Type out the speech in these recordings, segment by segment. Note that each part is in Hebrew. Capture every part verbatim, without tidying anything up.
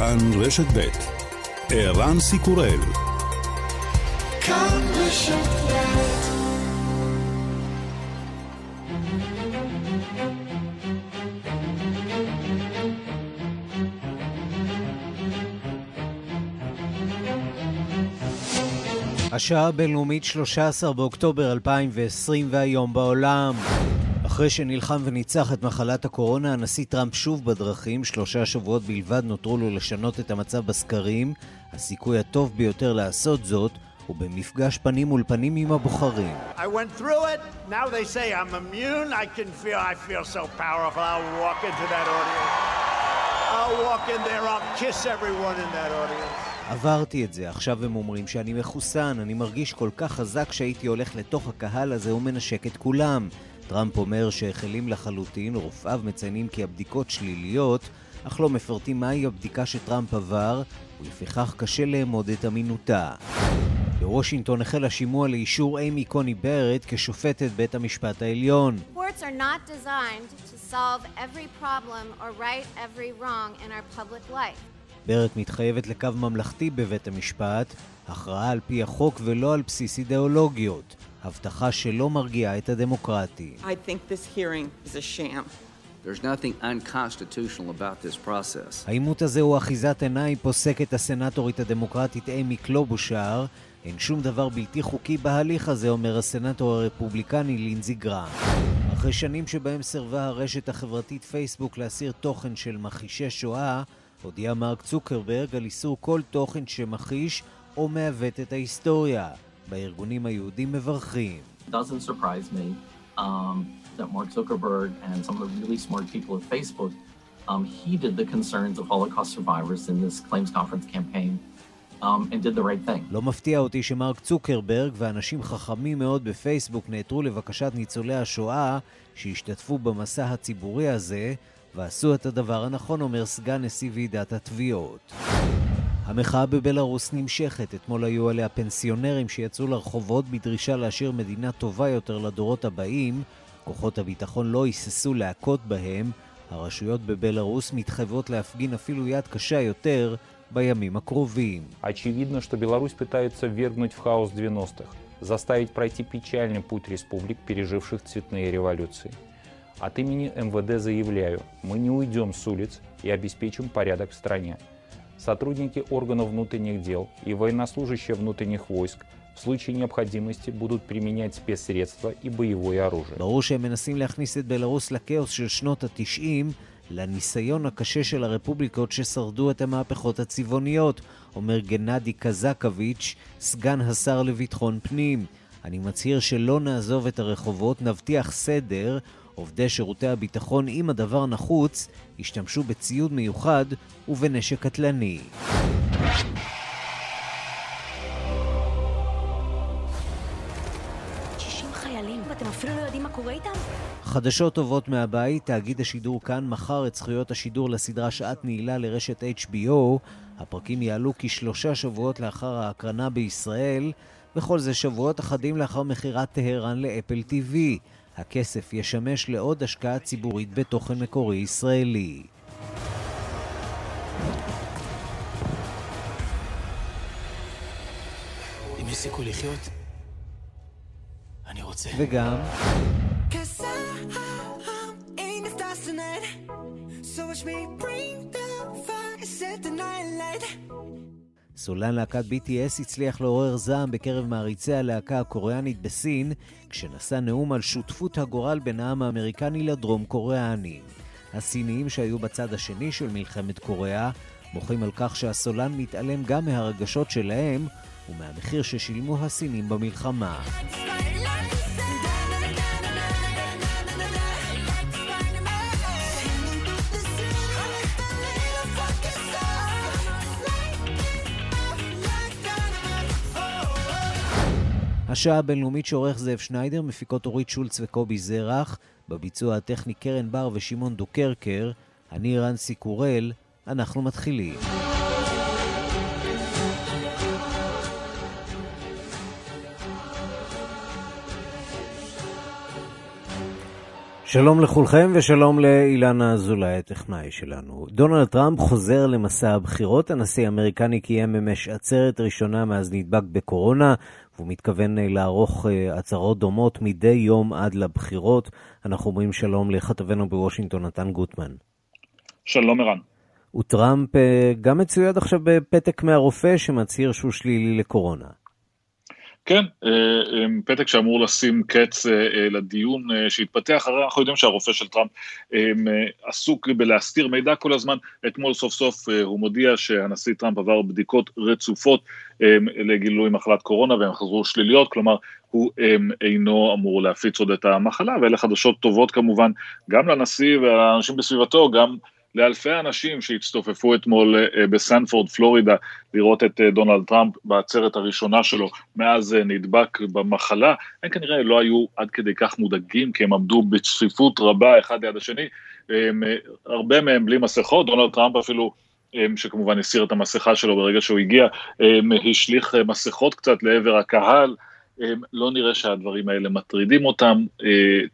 כאן רשת בית. ערן סיקורל. כאן רשת בית. השעה הבינלאומית שלושה עשר באוקטובר אלפיים ועשרים והיום בעולם. אחרי שנלחם וניצח את מחלת הקורונה, הנשיא טראמפ שוב בדרכים. שלושה שבועות בלבד נותרו לו לשנות את המצב בסקרים. הסיכוי הטוב ביותר לעשות זאת הוא במפגש פנים מול פנים עם הבוחרים. I went through it. Now they say I'm immune. I can feel, I feel so powerful. I'll walk into that audience. I'll walk in there. I'll kiss everyone in that audience. עברתי את זה, עכשיו הם אומרים שאני מחוסן, אני מרגיש כל כך חזק שהייתי הולך לתוך הקהל הזה ומנשק את כולם. טראמפ אומר שהחלים לחלוטין, רופאיו מציינים כי הבדיקות שליליות, אך לא מפרטים מהי הבדיקה שטראמפ עבר, ולפיכך קשה לאמוד את אמינותה. בוושינגטון החל השימוע לאישור אימי קוני ברט כשופטת בית המשפט העליון. Courts are not designed to solve every problem or right every wrong in our public life. ברט מתחייבת לקו ממלכתי בבית המשפט, הכרעה על פי החוק ולא על בסיס אידיאולוגיות, הבטחה שלא מרגיעה את הדמוקרטים. I think this hearing is a sham. There's nothing unconstitutional about this process. העימות הזה הוא אחיזת עיניים, פוסקת הסנטורית הדמוקרטית אמי קלובושר. אין שום דבר בלתי חוקי בהליך הזה, אומר הסנטור הרפובליקני לינזי גראם. אחרי שנים שבהם סרבה הרשת החברתית פייסבוק להסיר תוכן של מכחישי שואה, הודיע מרק צוקרברג על איסור כל תוכן שמחיש או מעוות את ההיסטוריה. בארגונים היהודים מברכים. It doesn't surprise me um, that Mark Zuckerberg and some of the really smart people at Facebook um, heeded the concerns of Holocaust survivors in this claims conference campaign um, and did the right thing. לא מפתיע אותי שמרק צוקרברג ואנשים חכמים מאוד בפייסבוק נעתרו לבקשת ניצולי השואה שהשתתפו במסע הציבורי הזה, ועשו את הדבר הנכון, אומר סגן נשיא ועידת התביעות. המחאה בבלארוס נמשכת. אתמול היו עליה פנסיונרים שיצאו לרחובות בדרישה להשאיר מדינה טובה יותר לדורות הבאים. כוחות הביטחון לא היססו להכות בהם. הרשויות בבלארוס מתחייבות להפגין אפילו יד קשה יותר בימים הקרובים. Очевидно, что Беларусь пытается ввергнуть в хаос девяностых, заставить пройти печальный путь республик, переживших цветные революции. От имени эм вэ дэ заявляю, мы не уйдем с улиц и обеспечим порядок в стране. Сотрудники органов внутренних дел и военнослужащие внутренних войск в случае необходимости будут применять спецсредства и боевое оружие. ברור שהם מנסים להכניס את בלרוס לקאוס של שנות ה-תשעים, לניסיון הקשה של הרפובליקות ששרדו את המהפכות הצבעוניות, אומר גנדי קזקוביץ', סגן השר לביטחון פנים. אני מצהיר שלא נעזוב את הרחובות, נבטיח סדר. עובדי שירותי הביטחון, אם הדבר נחוץ, השתמשו בציוד מיוחד ובנשק קטלני. שישים חיילים, ואתם אפילו לא יודעים מה קורה איתם? חדשות טובות מהבית, תאגיד השידור כאן מכר את זכויות השידור לסדרה שעת נעילה לרשת אייץ' בי או. הפרקים יעלו כשלושה שבועות לאחר ההקרנה בישראל, וכל זה שבועות אחדים לאחר מחירת טהרן לאפל טיווי. הכסף ישמש לעוד השקעה ציבורית בתוכן מקורי ישראלי. אם יש סיכוי לחיות, אני רוצה. וגם... סולן להקת בי טי אס הצליח לעורר זעם בקרב מעריצי הלהקה הקוריאנית בסין, כשנשא נאום על שותפות הגורל בין העם האמריקני לדרום קוריאנים. הסיניים שהיו בצד השני של מלחמת קוריאה מוחים על כך שהסולן מתעלם גם מהרגשות שלהם ומהמחיר ששילמו הסינים במלחמה. השעה הבינלאומית שעורך זאב שניידר, מפיקות אורית שולץ וקובי זרח, בביצוע הטכני קרן בר ושמעון דוקרקר. אני ערן סיקורל, אנחנו מתחילים. שלום לכולכם ושלום לאילנה זולה, הטכנאי שלנו. דונלד טראמפ חוזר למסע הבחירות. הנשיא האמריקני קיים ממש עצרת ראשונה מאז נדבק בקורונה, והוא מתכוון לערוך עצרות דומות מדי יום עד לבחירות. אנחנו אומרים שלום לכתבנו בוושינגטון, נתן גוטמן. שלום ערן. וטראמפ גם מצויד עכשיו בפתק מהרופא שמצהיר שהוא שלילי לקורונה. כן, פתק שאמור לשים קץ לדיון שהתפתח, הרי אנחנו יודעים שהרופא של טראמפ עסוק בלהסתיר מידע כל הזמן. אתמול סוף סוף הוא מודיע שהנשיא טראמפ עבר בדיקות רצופות לגילוי מחלת קורונה והם חזרו שליליות, כלומר הוא אינו אמור להפיץ עוד את המחלה, ואלה חדשות טובות כמובן גם לנשיא ולאנשים בסביבתו, גם לאלפי האנשים שהצטופפו אתמול בסנפורד, פלורידה, לראות את דונלד טראמפ בעצרת הראשונה שלו מאז נדבק במחלה. הם כנראה לא היו עד כדי כך מודאגים, כי הם עמדו בצפיפות רבה אחד ליד השני, הרבה מהם בלי מסכות. דונלד טראמפ אפילו, שכמובן הסיר את המסכה שלו ברגע שהוא הגיע, השליך מסכות קצת לעבר הקהל. לא נראה שהדברים האלה מטרידים אותם.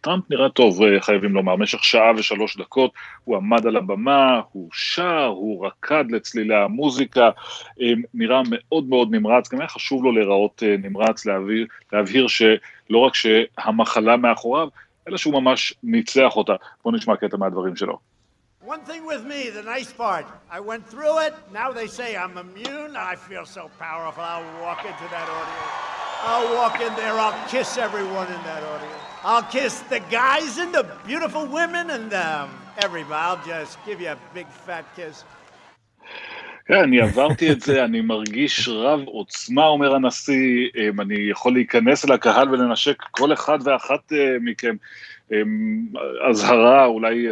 טראמפ נראה טוב, חייבים לומר, משך שעה ושלוש דקות, הוא עמד על הבמה, הוא שר, הוא רקד לצלילה המוזיקה, נראה מאוד מאוד נמרץ, גם היה חשוב לו להיראות נמרץ, להבהיר, להבהיר שלא רק שהמחלה מאחוריו, אלא שהוא ממש ניצח אותה. בוא נשמע קטע מהדברים שלו. One thing with me, the nice part, I went through it, now they say I'm immune, I feel so powerful, I'll walk into that audience. I'll walk in there, I'll kiss everyone in that audience. I'll kiss the guys and the beautiful women and um, everybody. I'll just give you a big fat kiss. כן, אני עברתי את זה, אני מרגיש רב עוצמה, אומר הנשיא, אני יכול להיכנס לקהל ולנשק כל אחד ואחת מכם. אזהרה, אולי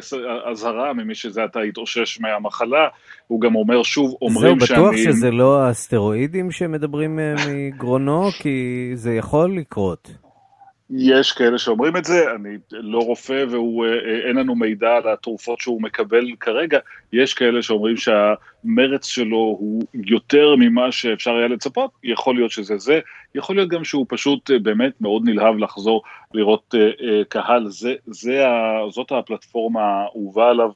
אזהרה ממי שזה אתה התאושש מהמחלה. הוא גם אומר שוב, אומרים שאני... זהו, בטוח שזה לא הסטרואידים שמדברים מגרונו, כי זה יכול לקרות. יש כאלה שאומרים את זה, אני לא רופא ואין לנו מידע על התרופות שהוא מקבל כרגע, יש כאלה שאומרים שהמרץ שלו הוא יותר ממה שאפשר היה לצפות, יכול להיות שזה זה, יכול להיות גם שהוא פשוט באמת מאוד נלהב לחזור לראות קהל, זה, זה, זאת הפלטפורמה האהובה עליו,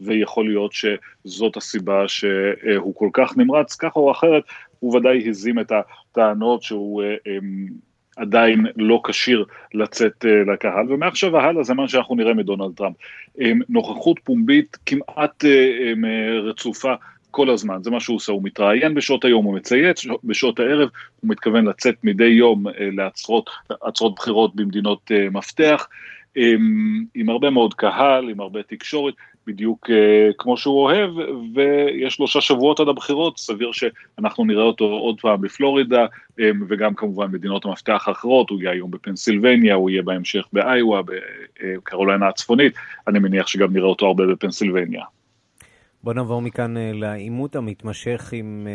ויכול להיות שזאת הסיבה שהוא כל כך נמרץ, כך או אחרת, הוא ודאי הזים את הטענות שהוא... עדיין לא כשיר לצאת לקהל, ומעכשיו והלאה זה מה שאנחנו נראה מדונלד טראמפ. נוכחות פומבית כמעט רצופה כל הזמן, זה מה שהוא עושה, הוא מתראיין בשעות היום, הוא מצייץ בשעות הערב, הוא מתכוון לצאת מדי יום לעצרות, לעצרות בחירות במדינות מפתח, עם הרבה מאוד קהל, עם הרבה תקשורת, בדיוק כמו שהוא אוהב, ויש שלושה שבועות עד הבחירות, סביר שאנחנו נראה אותו עוד פעם בפלורידה, וגם כמובן מדינות המפתח האחרות, הוא יהיה היום בפנסילבניה, הוא יהיה בהמשך באיווה, בקרוליינה הצפונית, אני מניח שגם נראה אותו הרבה בפנסילבניה. בוא נעבור מכאן לעימות המתמשך עם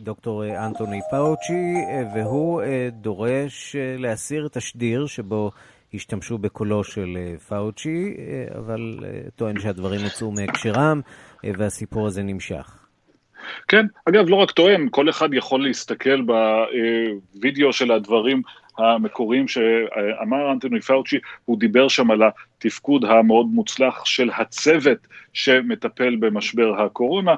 דוקטור אנטוני פאוצ'י, והוא דורש להסיר תשדיר שבו השתמשו בקולו של פאוצ'י, אבל טוען שהדברים יצאו מהקשרם, והסיפור הזה נמשך. כן, אגב, לא רק טוען, כל אחד יכול להסתכל בווידאו של הדברים המקוריים שאמר אנטוני פאוצ'י, הוא דיבר שם על התפקוד המאוד מוצלח של הצוות שמטפל במשבר הקורונה,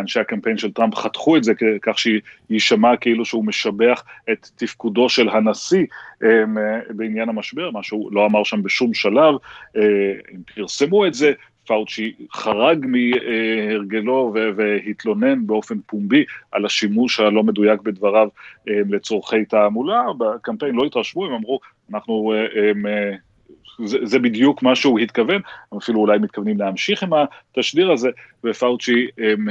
אנשי הקמפיין של טראמפ חתכו את זה כך שישמע כאילו שהוא משבח את תפקודו של הנשיא בעניין המשבר, מה שהוא לא אמר שם בשום שלב, הם פרסמו את זה, פאוצ'י חרג מהרגלו והתלונן באופן פומבי על השימוש הלא מדויק בדבריו לצורכי תעמולה, בקמפיין לא התרשמו, הם אמרו, אנחנו, הם, זה, זה בדיוק מה שהוא התכוון, הם אפילו אולי מתכוונים להמשיך עם התשדיר הזה, ופאוצ'י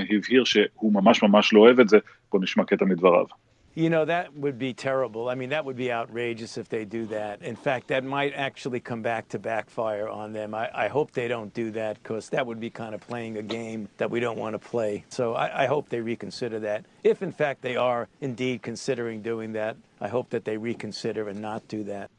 הבהיר שהוא ממש ממש לא אוהב את זה, בוא נשמע קטע מדבריו. You know, that would be terrible. I mean, that would be outrageous if they do that. In fact, that might actually come back to backfire on them. I, I hope they don't do that because that would be kind of playing a game that we don't want to play. So I, I hope they reconsider that. If, in fact, they are indeed considering doing that, I hope that they reconsider and not do that.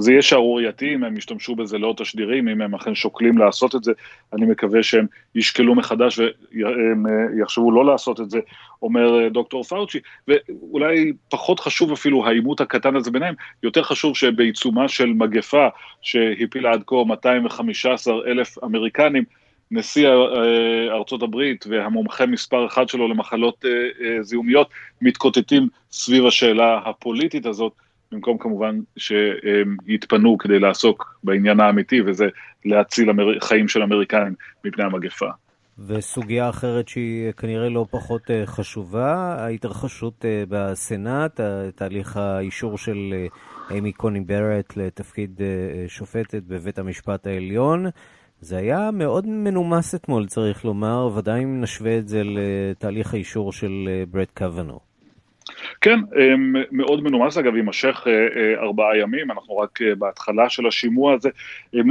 זה יהיה שערורייתי אם הם ישתמשו בזה לא תשדירים, אם הם אכן שוקלים לעשות את זה, אני מקווה שהם ישקלו מחדש והם יחשבו לא לעשות את זה, אומר דוקטור פאוצ'י, ואולי פחות חשוב אפילו האימות הקטן הזה ביניהם, יותר חשוב שבעיצומה של מגפה שהפילה עד כה מאתיים וחמישה עשר אלף אמריקנים, נשיא ארצות הברית והמומחה מספר אחד שלו למחלות זיהומיות, מתקוטטים סביב השאלה הפוליטית הזאת, במקום כמובן שיתפנו כדי לעסוק בעניין האמיתי, וזה להציל חיים של אמריקאים מפני המגפה. וסוגיה אחרת שהיא כנראה לא פחות חשובה, ההתרחשות בסנאט, תהליך האישור של אמי קוני ברט לתפקיד שופטת בבית המשפט העליון, זה היה מאוד מנומס אתמול, צריך לומר, ודאי אם נשווה את זה לתהליך האישור של ברט קוונו. כן, מאוד מנומס, אגב, יימשך ארבעה ימים, אנחנו רק בהתחלה של השימוע הזה,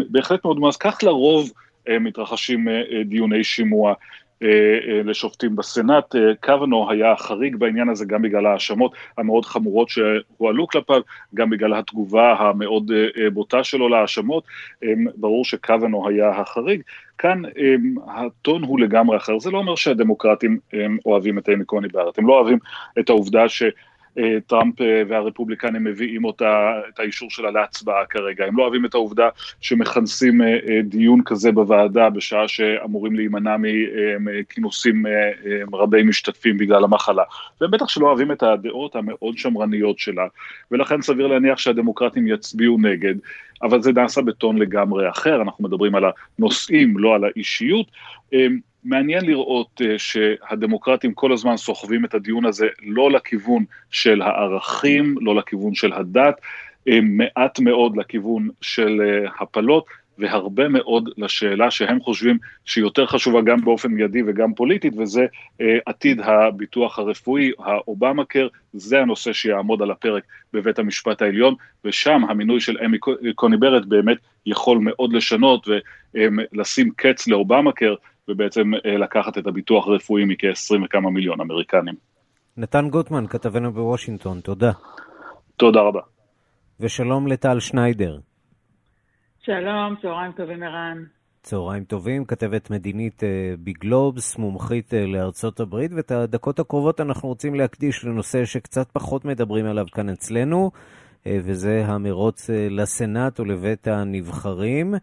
בהחלט מאוד מנומס, כך לרוב מתרחשים דיוני שימוע לשופטים בסנאט, קוונו היה חריג בעניין הזה גם בגלל האשמות המאוד חמורות שהועלו כלפיו, גם בגלל התגובה המאוד בוטה שלו להאשמות, ברור שקוונו היה החריג, כאן הטון הוא לגמרי אחר, זה לא אומר שהדמוקרטים אוהבים את אמי קוני בארט, הם לא אוהבים את העובדה ש... טראמפ והרפובליקנים מביאים אותה, את האישור שלה להצבעה כרגע. הם לא אוהבים את העובדה שמכנסים דיון כזה בוועדה בשעה שאמורים להימנע מכינוסים רבי משתתפים בגלל המחלה. והם בטח שלא אוהבים את הדעות המאוד שמרניות שלה, ולכן סביר להניח שהדמוקרטים יצביעו נגד, אבל זה נעשה בטון לגמרי אחר, אנחנו מדברים על הנושאים, לא על האישיות. מעניין לראות שהדמוקרטים כל הזמן סוחבים את הדיון הזה לא לכיוון של הערכים, לא לכיוון של הדת, מעט מאוד לכיוון של הפלות, והרבה מאוד לשאלה שהם חושבים שיותר חשובה גם באופן מיידי וגם פוליטית, וזה עתיד הביטוח הרפואי, האובמה קר, זה הנושא שיעמוד על הפרק בבית המשפט העליון, ושם המינוי של אמי קוני ברט באמת יכול מאוד לשנות ולשים קץ לאובמה קר, ובעצם לקחת את הביטוח הרפואי מכ-עשרים וכמה מיליון אמריקנים. נתן גוטמן, כתבנו בוושינגטון, תודה. תודה רבה. ושלום לטל שניידר. שלום, צהריים טובים ערן. צהריים טובים, כתבת מדינית בגלובס, מומחית לארצות הברית, ואת הדקות הקרובות אנחנו רוצים להקדיש לנושא שקצת פחות מדברים עליו כאן אצלנו, וזה המרוץ לסנאט ולבית הנבחרים.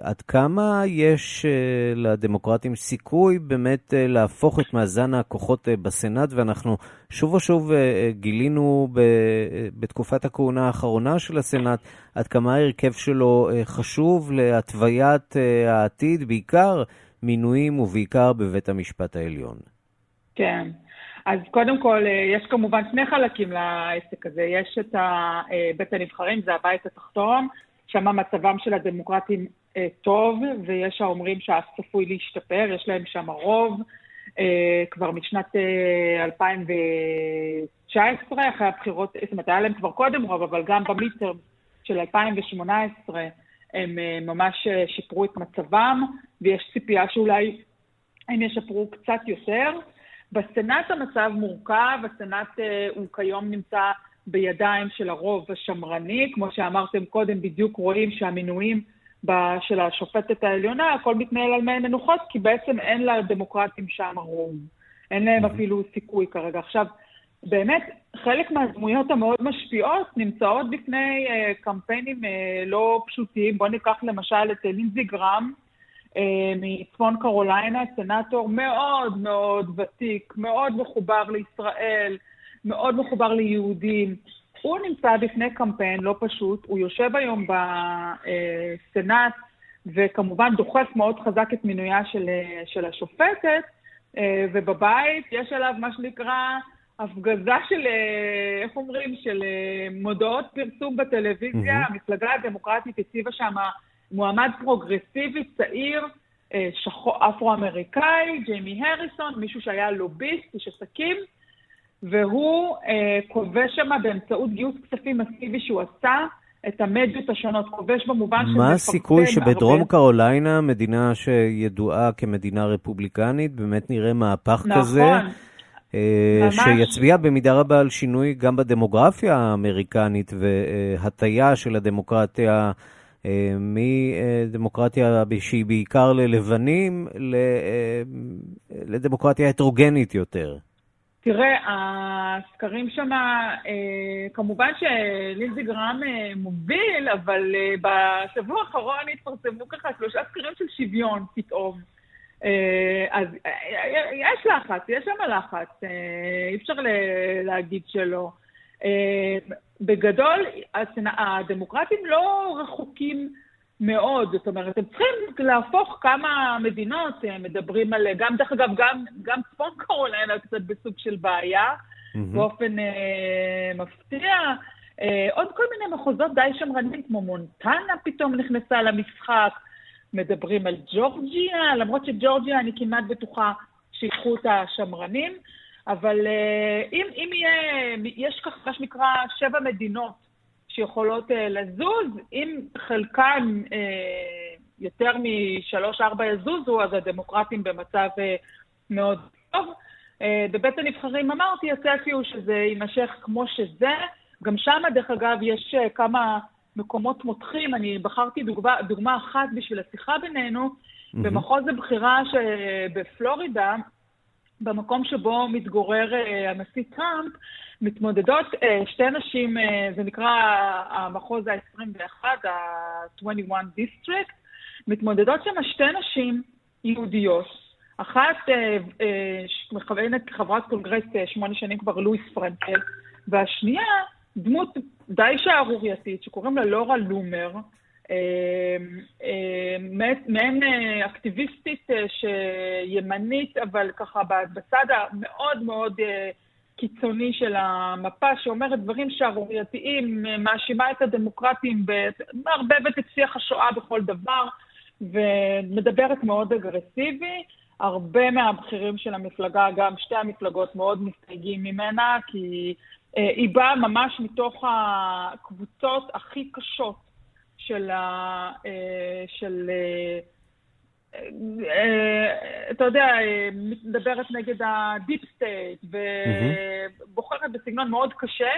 עד כמה יש לדמוקרטים סיכוי באמת להפוך את מאזן הכוחות בסנאט, ואנחנו שוב ושוב גילינו בתקופת הכהונה האחרונה של הסנאט, עד כמה הרכב שלו חשוב להתוויית העתיד, בעיקר מינויים ובעיקר בבית המשפט העליון. כן, אז קודם כל יש כמובן שני חלקים לעסק הזה, יש את בית הנבחרים, זה הבית התחתון, שמה מצבם של הדמוקרטים אה, טוב, ויש האומרים שאף צפוי להשתפר, יש להם שם הרוב, אה, כבר משנת אה, אלפיים תשע עשרה, אחרי הבחירות, זאת אומרת, היה להם כבר קודם רוב, אבל גם במיטר של אלפיים שמונה עשרה, הם אה, ממש אה, שיפרו את מצבם, ויש ציפייה שאולי הם ישפרו קצת יותר. בסנאט המצב מורכב, הסנאט אה, הוא כיום נמצא בידיים של הרוב השמרני, כמו שאמרתם קודם, בדיוק רואים שהמינויים של השופטת העליונה, הכל מתנהל על מי מנוחות, כי בעצם אין לדמוקרטים שם רוב. אין להם אפילו סיכוי כרגע. עכשיו, באמת, חלק מהדמויות המאוד משפיעות נמצאות בפני אה, קמפיינים אה, לא פשוטים. בואו ניקח למשל את לינזי גרם, אה, מצפון קרוליינה, סנאטור מאוד מאוד ותיק, מאוד מחובר לישראל, מאוד מחובר ליהודים, הוא נמצא בפני קמפיין לא פשוט, הוא יושב היום בסנאט, וכמובן דוחף מאוד חזק את מינויה של, של השופטת, ובבית יש עליו מה שנקרא הפגזה של, איך אומרים, של מודעות פרסום בטלוויזיה, mm-hmm. המפלגה הדמוקרטית הציבה שם מועמד פרוגרסיבי, צעיר, אפרו-אמריקאי, ג'יימי הריסון, מישהו שהיה לוביסט, איש עסקים, והוא אה, כובש שם באמצעות גיוס כספים מסיבי שהוא עשה את המדיות השונות, כובש במובן של... מה הסיכוי שבדרום הרבה... קרוליינה, מדינה שידועה כמדינה רפובליקנית, באמת נראה מהפך נכון. כזה? שיצביע במידה רבה על שינוי גם בדמוגרפיה האמריקנית והטיה של הדמוקרטיה מדמוקרטיה שהיא בעיקר ללבנים לדמוקרטיה הטרוגנית יותר. תראה, הסקרים שם, כמובן שלינזי גרהם מוביל, אבל בשבוע האחרון התפרסמו ככה שלושה סקרים של שוויון פתאום. אז יש לחץ, יש שם לחץ, אי אפשר להגיד שלא. בגדול, הדמוקרטים לא רחוקים מאוד, זאת אומרת, הם צריכים להפוך כמה מדינות, מדברים על, גם דרך אגב, גם, גם צפון קרוליינה קצת בסוג של בעיה, mm-hmm. באופן אה, מפתיע, אה, עוד כל מיני מחוזות די שמרנים, כמו מונטנה פתאום נכנסה למשחק, מדברים על ג'ורג'יה, למרות שג'ורג'יה אני כמעט בטוחה שיקחו אותה שמרנים, אבל אה, אם, אם יהיה, יש כך מה שנקרא שבע מדינות, שיכולות לזוז, אם חלקן יותר משלוש-ארבע יזוזו, אז הדמוקרטים במצב מאוד טוב. בבית הנבחרים אמרתי, הצפי הוא שזה יימשך כמו שזה. גם שם, דרך אגב, יש כמה מקומות מותחים. אני בחרתי דוגמה, דוגמה אחת בשביל השיחה בינינו, mm-hmm. במחוז הבחירה שבפלורידה, במקום שבו מתגורר הנשיא טראמפ, מתמודדות שתי נשים, זה נקרא המחוז ה-עשרים ואחת, ה-עשרים ואחת דיסטריקט, מתמודדות שם שתי נשים יהודיות. אחת מכוונת חברת קונגרס שמונה שנים כבר לואיס פרנקל, והשנייה דמות די שערורייתית שקוראים לה לורה לומר, מהם אקטיביסטית שימנית, אבל ככה בצד המאוד מאוד קיצוני של המפה, שאומרת דברים שערורייתיים, מאשימה את הדמוקרטים, מערבבת את שיח השואה בכל דבר, ומדברת מאוד אגרסיבי. הרבה מהבחירים של המפלגה, גם שתי המפלגות מאוד מסתייגים ממנה, כי היא באה ממש מתוך הקבוצות הכי קשות, של ה... של... אתה יודע, מדברת נגד הדיפ סטייט, ובוחרת בסגנון מאוד קשה,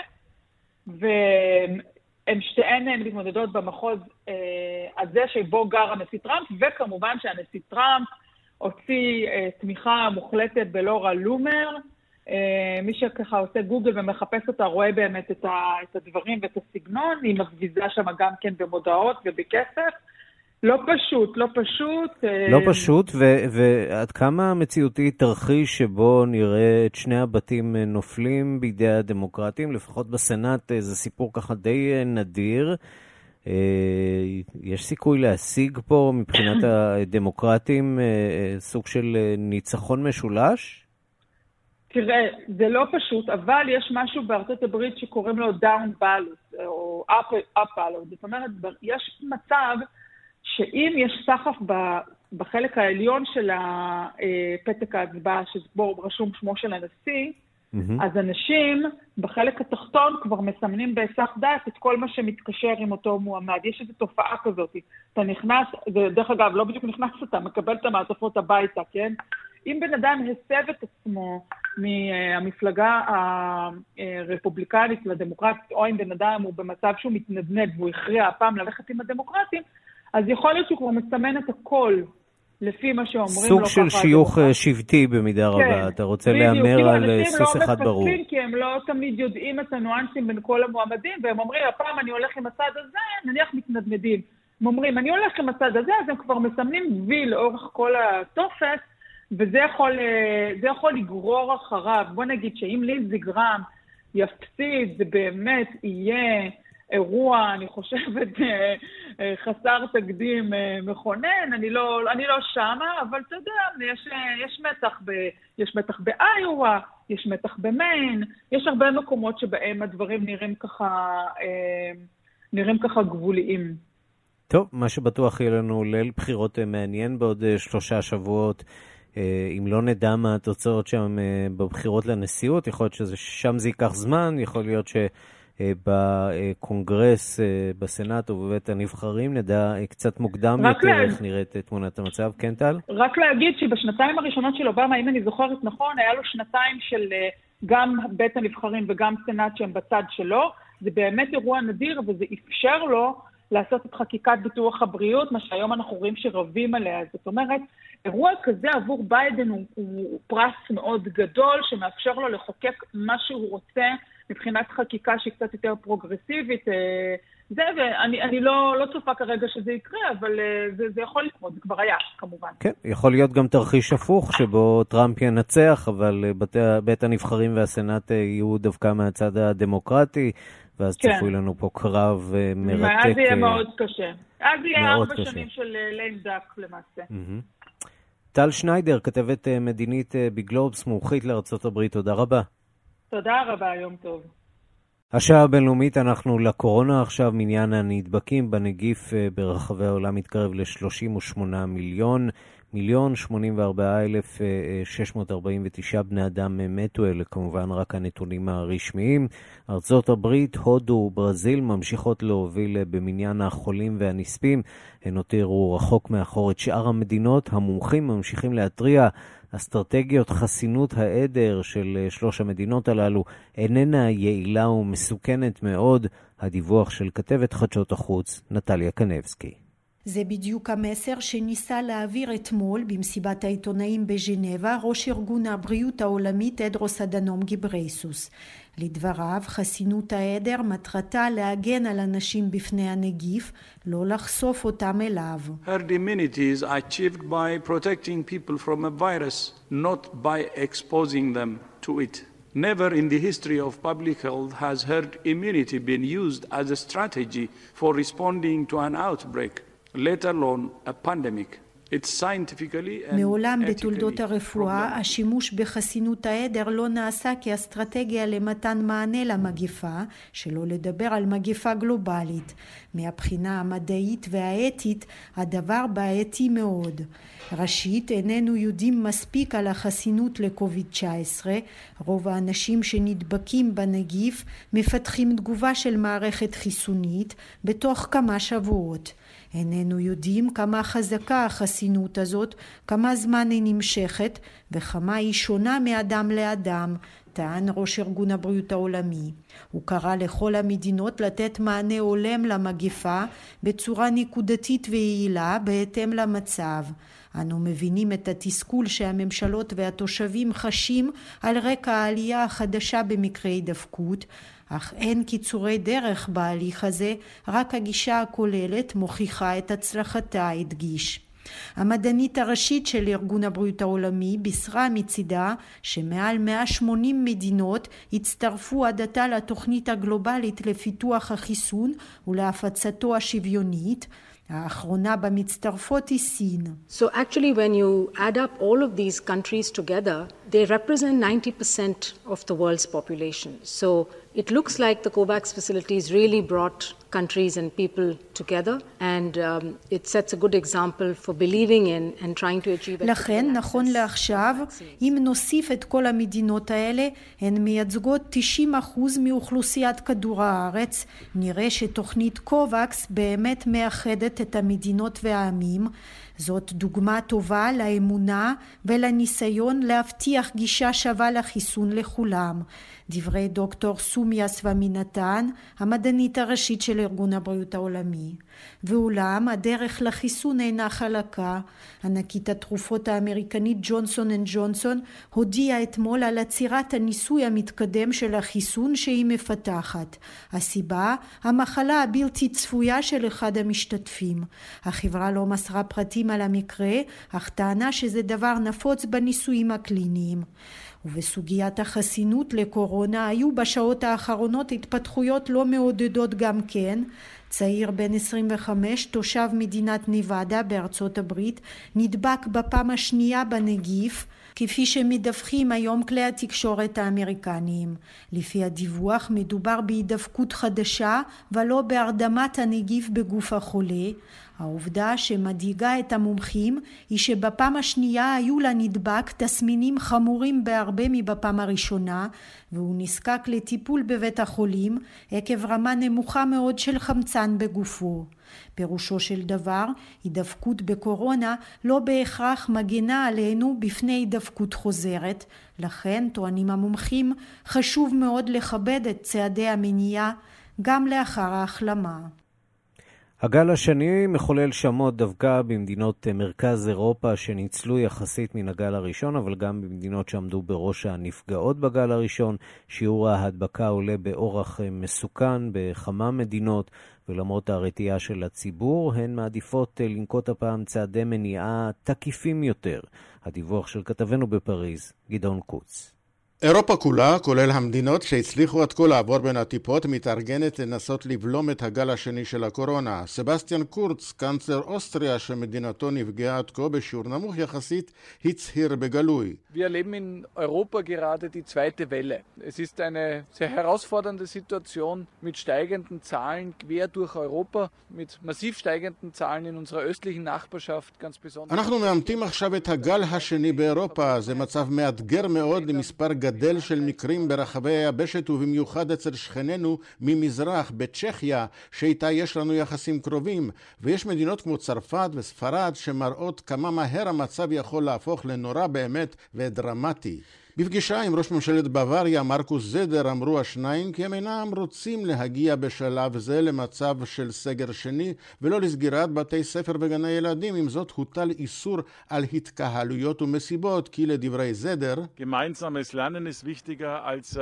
והן שתיהן מתמודדות במחוז הזה שבו גר הנשיא טראמפ, וכמובן שהנשיא טראמפ הוציא תמיכה מוחלטת בלורה לומר, מי שככה עושה גוגל ומחפש אותה, רואה באמת את, ה, את הדברים ואת הסגנון, היא מגביזה שם גם כן במודעות ובכסף. לא פשוט, לא פשוט. לא פשוט, ו- ועד כמה המציאותי תרחיש שבו נראה את שני הבתים נופלים בידי הדמוקרטים, לפחות בסנאט זה סיפור ככה די נדיר. יש סיכוי להשיג פה מבחינת הדמוקרטים סוג של ניצחון משולש? תראה, זה לא פשוט, אבל יש משהו בארצות הברית שקוראים לו down ballot, או up ballot. זאת אומרת, יש מצב שאם יש סחף בחלק העליון של פתק ההצבעה, שבו רשום שמו של הנשיא, mm-hmm. אז אנשים בחלק התחתון כבר מסמנים בהיסח דעת את כל מה שמתקשר עם אותו מועמד. יש איזו תופעה כזאת. אתה נכנס, דרך אגב, לא בדיוק נכנס אותה, מקבל את המעטפות הביתה, כן? אם בן אדם הסב את עצמו מהמפלגה הרפובליקנית לדמוקרטית, או אם בן אדם הוא במצב שהוא מתנדנד והוא הכריע הפעם ללכת עם הדמוקרטים, אז יכול להיות שהוא כבר מסמן את הכל לפי מה שאומרים לו ככה. סוג של שיוך שבטי במידה רבה, אתה רוצה לאמר על סוס אחד ברור. כי הם לא תמיד יודעים את הנואנסים בין כל המועמדים, והם אומרים, הפעם אני הולך עם הצד הזה, נניח מתנדנדים. הם אומרים, אני הולך עם הצד הזה, אז הם כבר מסמנים וי לאורך כל התופס, וזה יכול, זה יכול לגרור אחריו. בוא נגיד שאם לינזי גרהם יפסיד, זה באמת יהיה אירוע, אני חושבת, חסר תקדים מכונן. אני לא, אני לא שמה, אבל אתה יודע, יש, יש מתח ב, יש מתח באיואה, יש מתח במיין, יש הרבה מקומות שבהם הדברים נראים ככה, נראים ככה גבוליים. טוב, מה שבטוח יהיה לנו ליל בחירות מעניין בעוד שלושה שבועות. אם לא נדע מה התוצאות שם בבחירות לנשיאות, יכול להיות ששם זה ייקח זמן, יכול להיות בקונגרס, בסנאט ובבית הנבחרים, נדע קצת מוקדם יותר לה... איך נראית תמונת המצב, כן טל? רק להגיד שבשנתיים הראשונות של אובמה, אם אני זוכרת נכון, היה לו שנתיים של גם בית הנבחרים וגם סנאט שהם בצד שלו, זה באמת אירוע נדיר וזה אפשר לו לעשות את חקיקת ביטוח הבריאות, מה שהיום אנחנו רואים שרבים עליה. זאת אומרת, אירוע כזה עבור ביידן הוא, הוא פרס מאוד גדול, שמאפשר לו לחוקק מה שהוא רוצה, מבחינת חקיקה שהיא קצת יותר פרוגרסיבית. זה, ואני אני לא, לא צופה כרגע שזה יקרה, אבל זה, זה יכול לקרות, זה כבר היה, כמובן. כן, יכול להיות גם תרחיש הפוך, שבו טראמפ ינצח, אבל בית, בית הנבחרים והסנאט יהיו דווקא מהצד הדמוקרטי, ואז כן. צפוי לנו פה קרב מרתק. אז יהיה מאוד קשה. אז יהיה ארבע קשה. שנים של ליים דאק למעשה. Mm-hmm. טל שניידר, כתבת מדינית בגלובס, מומחית לארצות הברית, תודה רבה. תודה רבה, יום טוב. השעה הבינלאומית, אנחנו לקורונה עכשיו, מניין הנדבקים בנגיף ברחבי העולם מתקרב ל-שלושים ושמונה מיליון. מיליון שמונים וארבעה אלף שש מאות ארבעים ותשעה בני אדם מתו, אלה כמובן רק הנתונים הרשמיים. ארצות הברית, הודו וברזיל ממשיכות להוביל במניין החולים והנספים. הן הותירו רחוק מאחור את שאר המדינות. המומחים ממשיכים להתריע, אסטרטגיות חסינות העדר של שלוש המדינות הללו איננה יעילה ומסוכנת מאוד. הדיווח של כתבת חדשות החוץ, נטליה קניבסקי. זה בדיוק המסר שניסה להעביר אתמול במסיבת העיתונאים בז'נבה ראש ארגון הבריאות העולמית טדרוס אדנום גיברייסוס. לדבריו, חסינות העדר מטרתה להגן על אנשים בפני הנגיף, לא לחשוף אותם אליו. Herd immunity is achieved by protecting people from a virus, not by exposing them to it. Never in the history of public health has herd immunity been used as a strategy for responding to an outbreak. let alone a pandemic. It's scientifically and מעולם בתולדות הרפואה השימוש בחסינות העדר לא נעשה כאסטרטגיה למתן מענה למגפה, שלא לדבר על מגפה גלובלית. מהבחינה המדעית והאתית הדבר בעייתי מאוד. ראשית, איננו יודעים מספיק על החסינות לקוביד תשע עשרה. רוב האנשים שנדבקים בנגיף מפתחים תגובה של מערכת חיסונית בתוך כמה שבועות. איננו יודעים כמה חזקה החסינות הזאת, כמה זמן היא נמשכת וכמה היא שונה מאדם לאדם, טען ראש ארגון הבריאות העולמי. הוא קרא לכל המדינות לתת מענה הולם למגפה בצורה נקודתית ויעילה בהתאם למצב. אנו מבינים את התסכול שהממשלות והתושבים חשים על רקע העלייה החדשה במקרי דפקות, אך אין קיצורי דרך בהליך הזה, רק הגישה הכוללת מוכיחה את הצלחתה, הדגיש. המדענית הראשית של ארגון הבריאות העולמי בישרה מצידה שמעל מאה ושמונים מדינות הצטרפו עד עתה לתוכנית הגלובלית לפיתוח החיסון ולהפצתו השוויונית. האחרונה במצטרפות היא סין. So actually when you add up all of these countries together, they represent ninety percent of the world's population. So it looks like the COVAX facilities really brought countries and people together and um, it sets a good example for believing in and trying to achieve. לכן נכון לעכשיו, אם נוסיף את כל המדינות האלה, הן מייצגות תשעים אחוז מאוכלוסיית כדור הארץ. נראה שתוכנית קובקס באמת מאחדת את המדינות והעמים. זאת דוגמה טובה לאמונה ולניסיון להבטיח גישה שווה לחיסון לכולם. דברי דוקטור סומיה סוואמינתן, המדענית הראשית של ארגון הבריאות העולמי. ואולם, הדרך לחיסון אינה חלקה. ענקית התרופות האמריקנית ג'ונסון אנד ג'ונסון הודיעה אתמול על עצירת הניסוי המתקדם של החיסון שהיא מפתחת. הסיבה, המחלה הבלתי צפויה של אחד המשתתפים. החברה לא מסרה פרטים על המקרה, אך טענה שזה דבר נפוץ בניסויים הקליניים. ובסוגיית החסינות לקורונה היו בשעות האחרונות התפתחויות לא מעודדות גם כן. צעיר בן עשרים וחמש, תושב מדינת ניבדה בארצות הברית, נדבק בפעם השנייה בנגיף, כפי שמדווחים היום כלי התקשורת האמריקניים. לפי הדיווח מדובר בהידבקות חדשה ולא בהרדמת הנגיף בגוף החולה. העובדה שמדאיגה את המומחים היא שבפעם השנייה היו לנדבק תסמינים חמורים בהרבה מבפעם הראשונה, והוא נזקק לטיפול בבית החולים עקב רמה נמוכה מאוד של חמצן בגופו. פירושו של דבר, הידבקות בקורונה לא בהכרח מגנה עלינו בפני הידבקות חוזרת, לכן טוענים המומחים חשוב מאוד לכבד את צעדי המניעה גם לאחר ההחלמה. הגל השני מחולל שמות דווקא במדינות מרכז אירופה שניצלו יחסית מן הגל הראשון, אבל גם במדינות שעמדו בראש הנפגעות בגל הראשון. שיעור ההדבקה עולה באורח מסוכן בכמה מדינות, ולמרות הרתיעה של הציבור, הן מעדיפות לנקוט הפעם צעדי מניעה תקיפים יותר. הדיווח של כתבנו בפריז, גדעון קוץ. אירופה כולה, כולל המדינות שהצליחו עד כה לעבור בין הטיפות, מתארגנת לנסות לבלום את הגל השני של הקורונה. סבסטיאן קורץ, קנצלר אוסטריה, שמדינתו נפגעה עד כה בשיעור נמוך יחסית, הצהיר בגלוי. Wir leben in Europa gerade die zweite Welle. Es ist eine sehr herausfordernde Situation mit steigenden Zahlen quer durch Europa, mit massiv steigenden Zahlen in unserer östlichen Nachbarschaft ganz besonders. אנחנו מאמתים עכשיו את הגל השני באירופה. זה מצב מאתגר מאוד למספר גדול. גדל של מקרים ברחבי היבשת ובמיוחד אצל שכנינו ממזרח בצ'כיה, שאיתה יש לנו יחסים קרובים, ויש מדינות כמו צרפת וספרד שמראות כמה מהר המצב יכול להפוך לנורא באמת ודרמטי. בפגישה עם ראש ממשלת בווריה מרקוס זדר אמרו השניים כי הם אינם רוצים להגיע בשלב זה למצב של סגר שני ולא לסגירת בתי ספר וגני ילדים. עם זאת הוטל איסור על התקהלויות ומסיבות, כי לדברי זדר gemeinsames lernen ist wichtiger als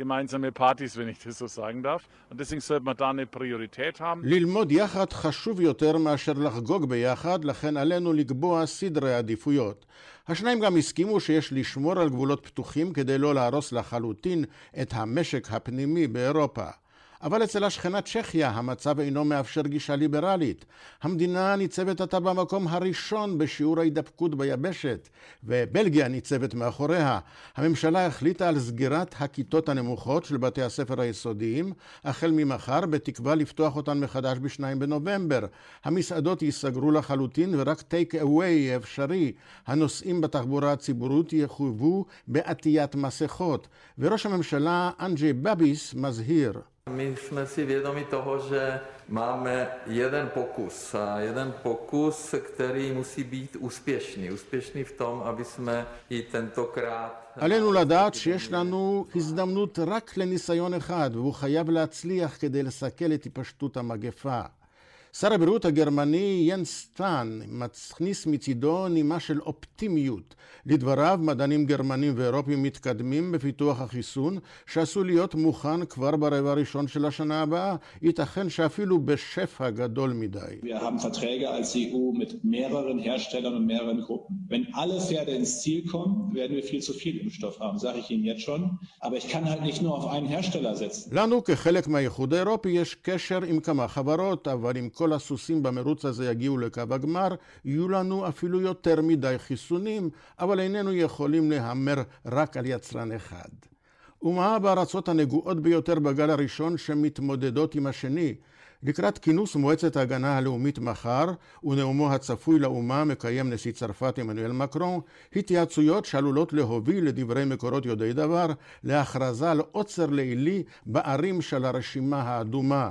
gemeinsame Partys, wenn ich das so sagen darf, und deswegen sollte man da eine Priorität haben. ללמוד יחד חשוב יותר מאשר לחגוג ביחד, לכן עלינו לקבוע סדרי עדיפויות. השניים גם הסכימו שיש לשמור על גבולות פתוחים כדי לא להרוס לחלוטין את המשק הפנימי באירופה. אבל אצל השכנה צ'כיה המצב אינו מאפשר גישה ליברלית. המדינה ניצבת עתה במקום הראשון בשיעור ההידבקות ביבשת, ובלגיה ניצבת מאחוריה. הממשלה החליטה על סגירת הכיתות הנמוכות של בתי הספר היסודיים, החל ממחר בתקווה לפתוח אותן מחדש בשניים בנובמבר. המסעדות ייסגרו לחלוטין ורק טייק אווי אפשרי. הנוסעים בתחבורה הציבורית יחויבו בעטיית מסכות, וראש הממשלה אנג'י בביס מזהיר. Myśmy si vědomi toho, že máme jeden pokus a jeden pokus, který musí být úspěšný. Úspěšný v tom, aby jsme i tentokrát... עלינו לדעת שיש לנו הזדמנות רק לניסיון אחד, והוא חייב להצליח כדי לסכל את היפשטות המגפה. שר הבריאות הגרמני ינס ספאן מכניס מצידו נימה של אופטימיות. לדבריו, מדענים גרמנים ואירופים מתקדמים בפיתוח החיסון שעשוי להיות מוכן כבר ברבע הראשון של השנה הבאה, ייתכן שאפילו בשפע גדול מדי. Wir haben Verträge als E U mit mehreren Herstellern und mehreren Gruppen. Wenn alle Pferde ins Ziel kommen, werden wir viel zu viel Impfstoff haben, sage ich Ihnen jetzt schon, aber ich kann halt nicht nur auf einen Hersteller setzen. לנו כחלק מהאיחוד האירופי יש קשר עם כמה חברות, אבל עם כל הסוסים במרוץ הזה יגיעו לקו הגמר, יהיו לנו אפילו יותר מדי חיסונים, אבל איננו יכולים להמר רק על יצרן אחד. ומה בארצות הנגועות ביותר בגל הראשון שמתמודדות עם השני? לקראת כינוס מועצת ההגנה הלאומית מחר, ונאומו הצפוי לאומה מקיים נשיא צרפת עמנואל מקרון, התייעצויות שעלולות להוביל לדברי מקורות יודעי דבר, להכרזה על עוצר לילי בערים של הרשימה האדומה.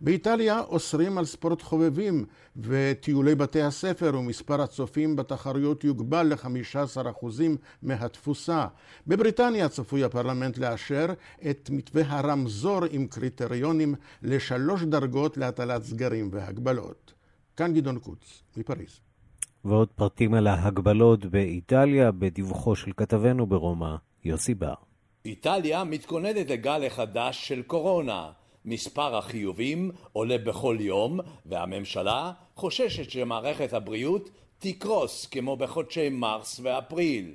באיטליה אוסרים על ספורט חובבים וטיולי בתי הספר, ומספר הצופים בתחרויות יוגבל ל-חמישה עשר אחוז מהתפוסה. בבריטניה צפוי הפרלמנט לאשר את מתווה הרמזור עם קריטריונים לשלוש דרגות להטלת סגרים והגבלות. כאן גדעון קוץ, מפריז. ועוד פרטים על ההגבלות באיטליה בדיווחו של כתבנו ברומא, יוסי בר. איטליה מתכוננת לגל החדש של קורונה. מספר החיובים עולה בכל יום, והממשלה חוששת שמערכת הבריאות תקרוס כמו בחודשי מרס ואפריל.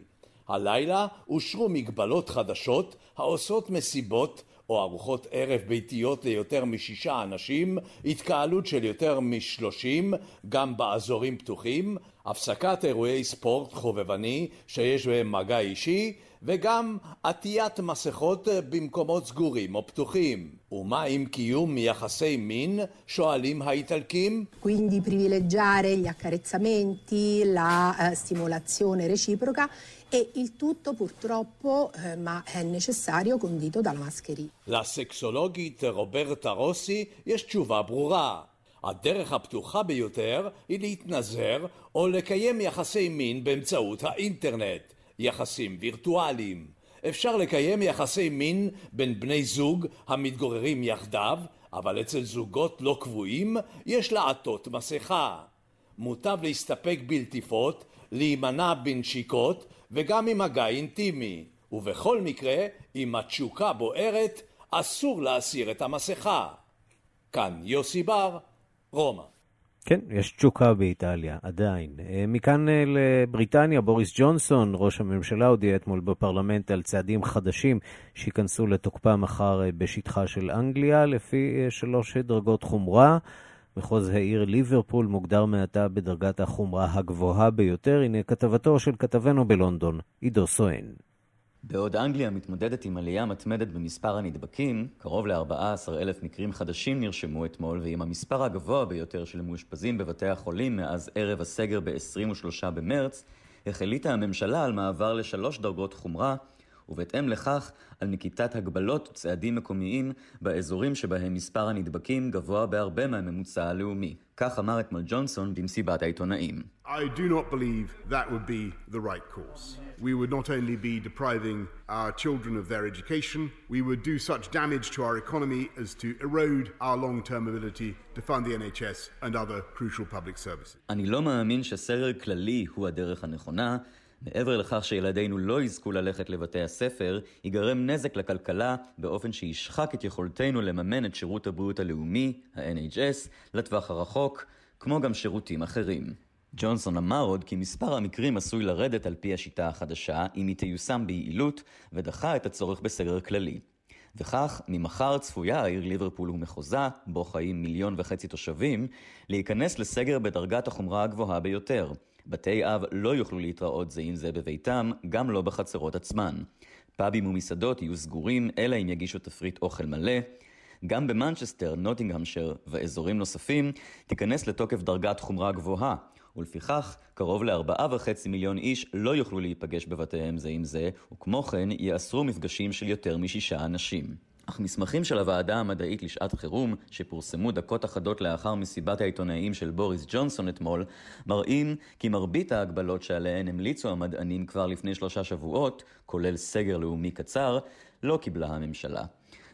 הלילה אושרו מגבלות חדשות העושות מסיבות או ארוחות ערב ביתיות ליותר משישה אנשים, התקהלות של יותר משלושים, גם באזורים פתוחים, הפסקת אירועי ספורט חובבני שיש בהם מגע אישי, וגם עטיית מסכות במקומות סגורים או פתוחים. ומה עם קיום יחסי מין, שואלים האיטלקים? Quindi privilegiare gli accarezzamenti, la stimolazione reciproca e il tutto purtroppo ma è necessario condito dalla mascherina. לסקסולוגית רוברטה רוסי יש תשובה ברורה. הדרך הפתוחה ביותר היא להתנזר או לקיים יחסי מין באמצעות האינטרנט, יחסים וירטואליים. אפשר לקיים יחסי מין בין בני זוג המתגוררים יחדיו, אבל אצל זוגות לא קבועים יש לעטות מסכה. מוטב להסתפק בלטיפות, להימנע בנשיקות וגם עם מגע אינטימי. ובכל מקרה, אם התשוקה בוערת, אסור להסיר את המסכה. כאן יוסי בר, רומא. כן, יש תשוקה באיטליה, עדיין. מכאן לבריטניה, בוריס ג'ונסון, ראש הממשלה, הודיע אתמול בפרלמנט על צעדים חדשים שיכנסו לתוקפה מחר בשטחה של אנגליה, לפי שלוש דרגות חומרה. מחוז העיר ליברפול מוגדר מעתה בדרגת החומרה הגבוהה ביותר. הנה כתבתו של כתבנו בלונדון, עידו סואן. בעוד אנגליה מתמודדת עם עלייה מתמדת במספר הנדבקים, קרוב ל-ארבעה עשר אלף מקרים חדשים נרשמו אתמול, ועם המספר הגבוה ביותר של מאושפזים בבתי החולים מאז ערב הסגר ב-עשרים ושלושה במרץ, החליטה הממשלה על מעבר לשלוש דרגות חומרה, ובהתאם לכך על נקיטת הגבלות וצעדים מקומיים באזורים שבהם מספר הנדבקים גבוה בהרבה מהממוצע הלאומי. כך אמר אתמול ג'ונסון במסיבת העיתונאים. I do not believe that would be the right course. We would not only be depriving our children of their education, we would do such damage to our economy as to erode our long-term ability to fund the N H S and other crucial public services. אני לא מאמין שסגר כללי הוא הדרך הנכונה. מעבר לכך שילדינו לא יזכו ללכת לבתי הספר, ייגרם נזק לכלכלה באופן שישחק את יכולתנו לממן את שירות הבריאות הלאומי, ה-N H S, לטווח הרחוק, כמו גם שירותים אחרים. ג'ונסון אמר עוד כי מספר המקרים עשוי לרדת על פי השיטה החדשה אם היא תיושם ביעילות, ודחה את הצורך בסגר כללי. וכך, ממחר צפויה העיר ליברפול ומחוזה, בו חיים מיליון וחצי תושבים, להיכנס לסגר בדרגת החומרה הגבוהה ביותר. בתי אב לא יוכלו להתראות זה עם זה בביתם, גם לא בחצרות עצמן. פאבים ומסעדות יהיו סגורים, אלא אם יגישו תפריט אוכל מלא. גם במנצ'סטר, נוטינגהמשר ואזורים נוספים, תיכנס לתוקף דרגת חומרה גבוהה. ולפיכך, קרוב ל-ארבעה וחצי מיליון איש לא יוכלו להיפגש בבתיהם זה עם זה, וכמו כן יאסרו מפגשים של יותר משישה אנשים. אך מסמכים של הוועדה המדעית לשעת חירום, שפורסמו דקות אחדות לאחר מסיבת העיתונאים של בוריס ג'ונסון אתמול, מראים כי מרבית ההגבלות שעליהן המליצו המדענים כבר לפני שלושה שבועות, כולל סגר לאומי קצר, לא קיבלה הממשלה.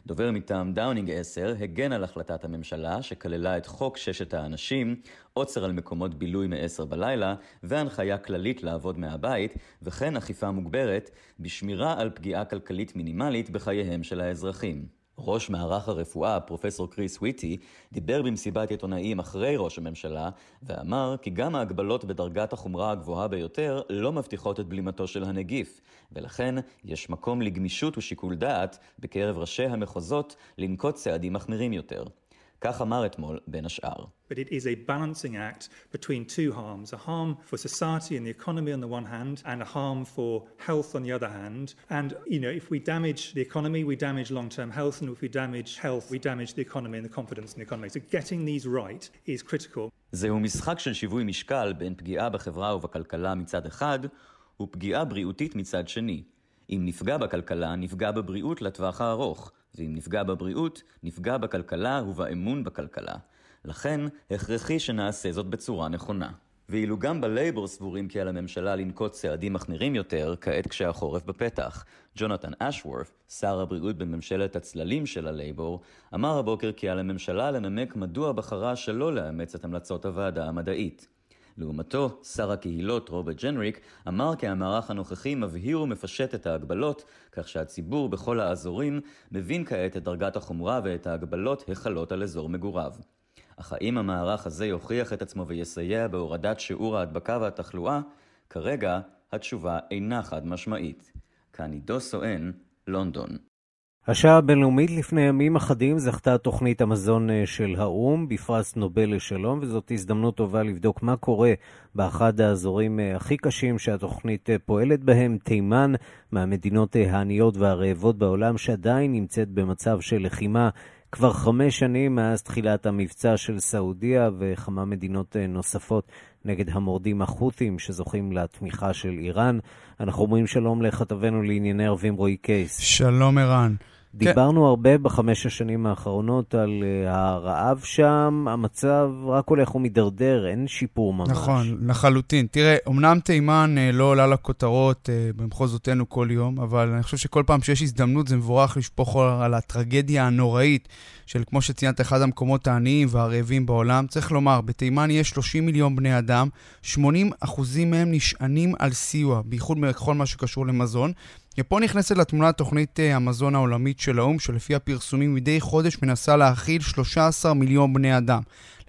דובר מטעם דאונינג עשר הגן על החלטת הממשלה, שכללה את חוק ששת האנשים, עוצר על מקומות בילוי מעשר בלילה, והנחיה כללית לעבוד מהבית, וכן אכיפה מוגברת, בשמירה על פגיעה כלכלית מינימלית בחייהם של האזרחים. ראש מערך הרפואה, פרופסור קריס וויטי, דיבר במסיבת עיתונאים אחרי ראש הממשלה, ואמר כי גם ההגבלות בדרגת החומרה הגבוהה ביותר לא מבטיחות את בלימתו של הנגיף, ולכן יש מקום לגמישות ושיקול דעת בקרב ראשי המחוזות לנקוט צעדים מחמירים יותר. כך אמר אתמול בין השאר. But it is a balancing act between two harms, a harm for society and the economy on the one hand, and a harm for health on the other hand. And, you know, if we damage the economy, we damage long-term health, and if we damage health, we damage the economy and the confidence in the economy. So getting these right is critical. זהו משחק של שיווי משקל בין פגיעה בחברה ובכלכלה מצד אחד, ופגיעה בריאותית מצד שני. אם נפגע בכלכלה, נפגע בבריאות לטווח הארוך, ואם נפגע בבריאות, נפגע בכלכלה ובאמון בכלכלה. לכן, הכרחי שנעשה זאת בצורה נכונה. ואילו גם בלייבור סבורים כי על הממשלה לנקוט צעדים מחמירים יותר, כעת כשהחורף בפתח. ג'ונתן אשוורת, שר הבריאות בממשלת הצללים של הלייבור, אמר הבוקר כי על הממשלה לנמק מדוע בחרה שלא לאמץ את המלצות הוועדה המדעית. לעומתו, שר הקהילות רוברט ג'נריק אמר כי המערך הנוכחי מבהיר ומפשט את ההגבלות, כך שהציבור בכל האזורים מבין כעת את דרגת החומרה ואת ההגבלות החלות על אזור מגוריו. אך האם המערך הזה יוכיח את עצמו ויסייע בהורדת שיעור ההדבקה והתחלואה? כרגע התשובה אינה חד משמעית. כאן עידו סואן, לונדון. השעה הבינלאומית לפני ימים אחדים זכתה תוכנית המזון של האום בפרס נובל לשלום, וזאת הזדמנות טובה לבדוק מה קורה באחד האזורים הכי קשים שהתוכנית פועלת בהם, תימן, מהמדינות העניות והרעבות בעולם שעדיין נמצאת במצב של לחימה כבר חמש שנים מאז תחילת המבצע של סעודיה וכמה מדינות נוספות נגד המורדים החות'ים שזוכים לתמיכה של איראן. אנחנו אומרים שלום לכתבנו לענייני ערבים רועי קייס. שלום ערן. דיברנו כן. הרבה בחמש השנים האחרונות על הרעב שם, המצב רק הולך ומדרדר, אין שיפור ממש. נכון, לחלוטין. תראה, אמנם תימן לא עולה לכותרות במחוזותינו כל יום, אבל אני חושב שכל פעם שיש הזדמנות זה מבורך לשפוך על הטרגדיה הנוראית של, כמו שציינת, אחד המקומות העניים והרעבים בעולם. צריך לומר, בתימן יש שלושים מיליון בני אדם, שמונים אחוז מהם נשענים על סיוע, בייחוד בכל מה שקשור למזון. יפון נכנסת לתמונה תוכנית המזון העולמית של האום, שלפי הפרסומים מדי חודש מנסה להאכיל שלושה עשר מיליון בני אדם.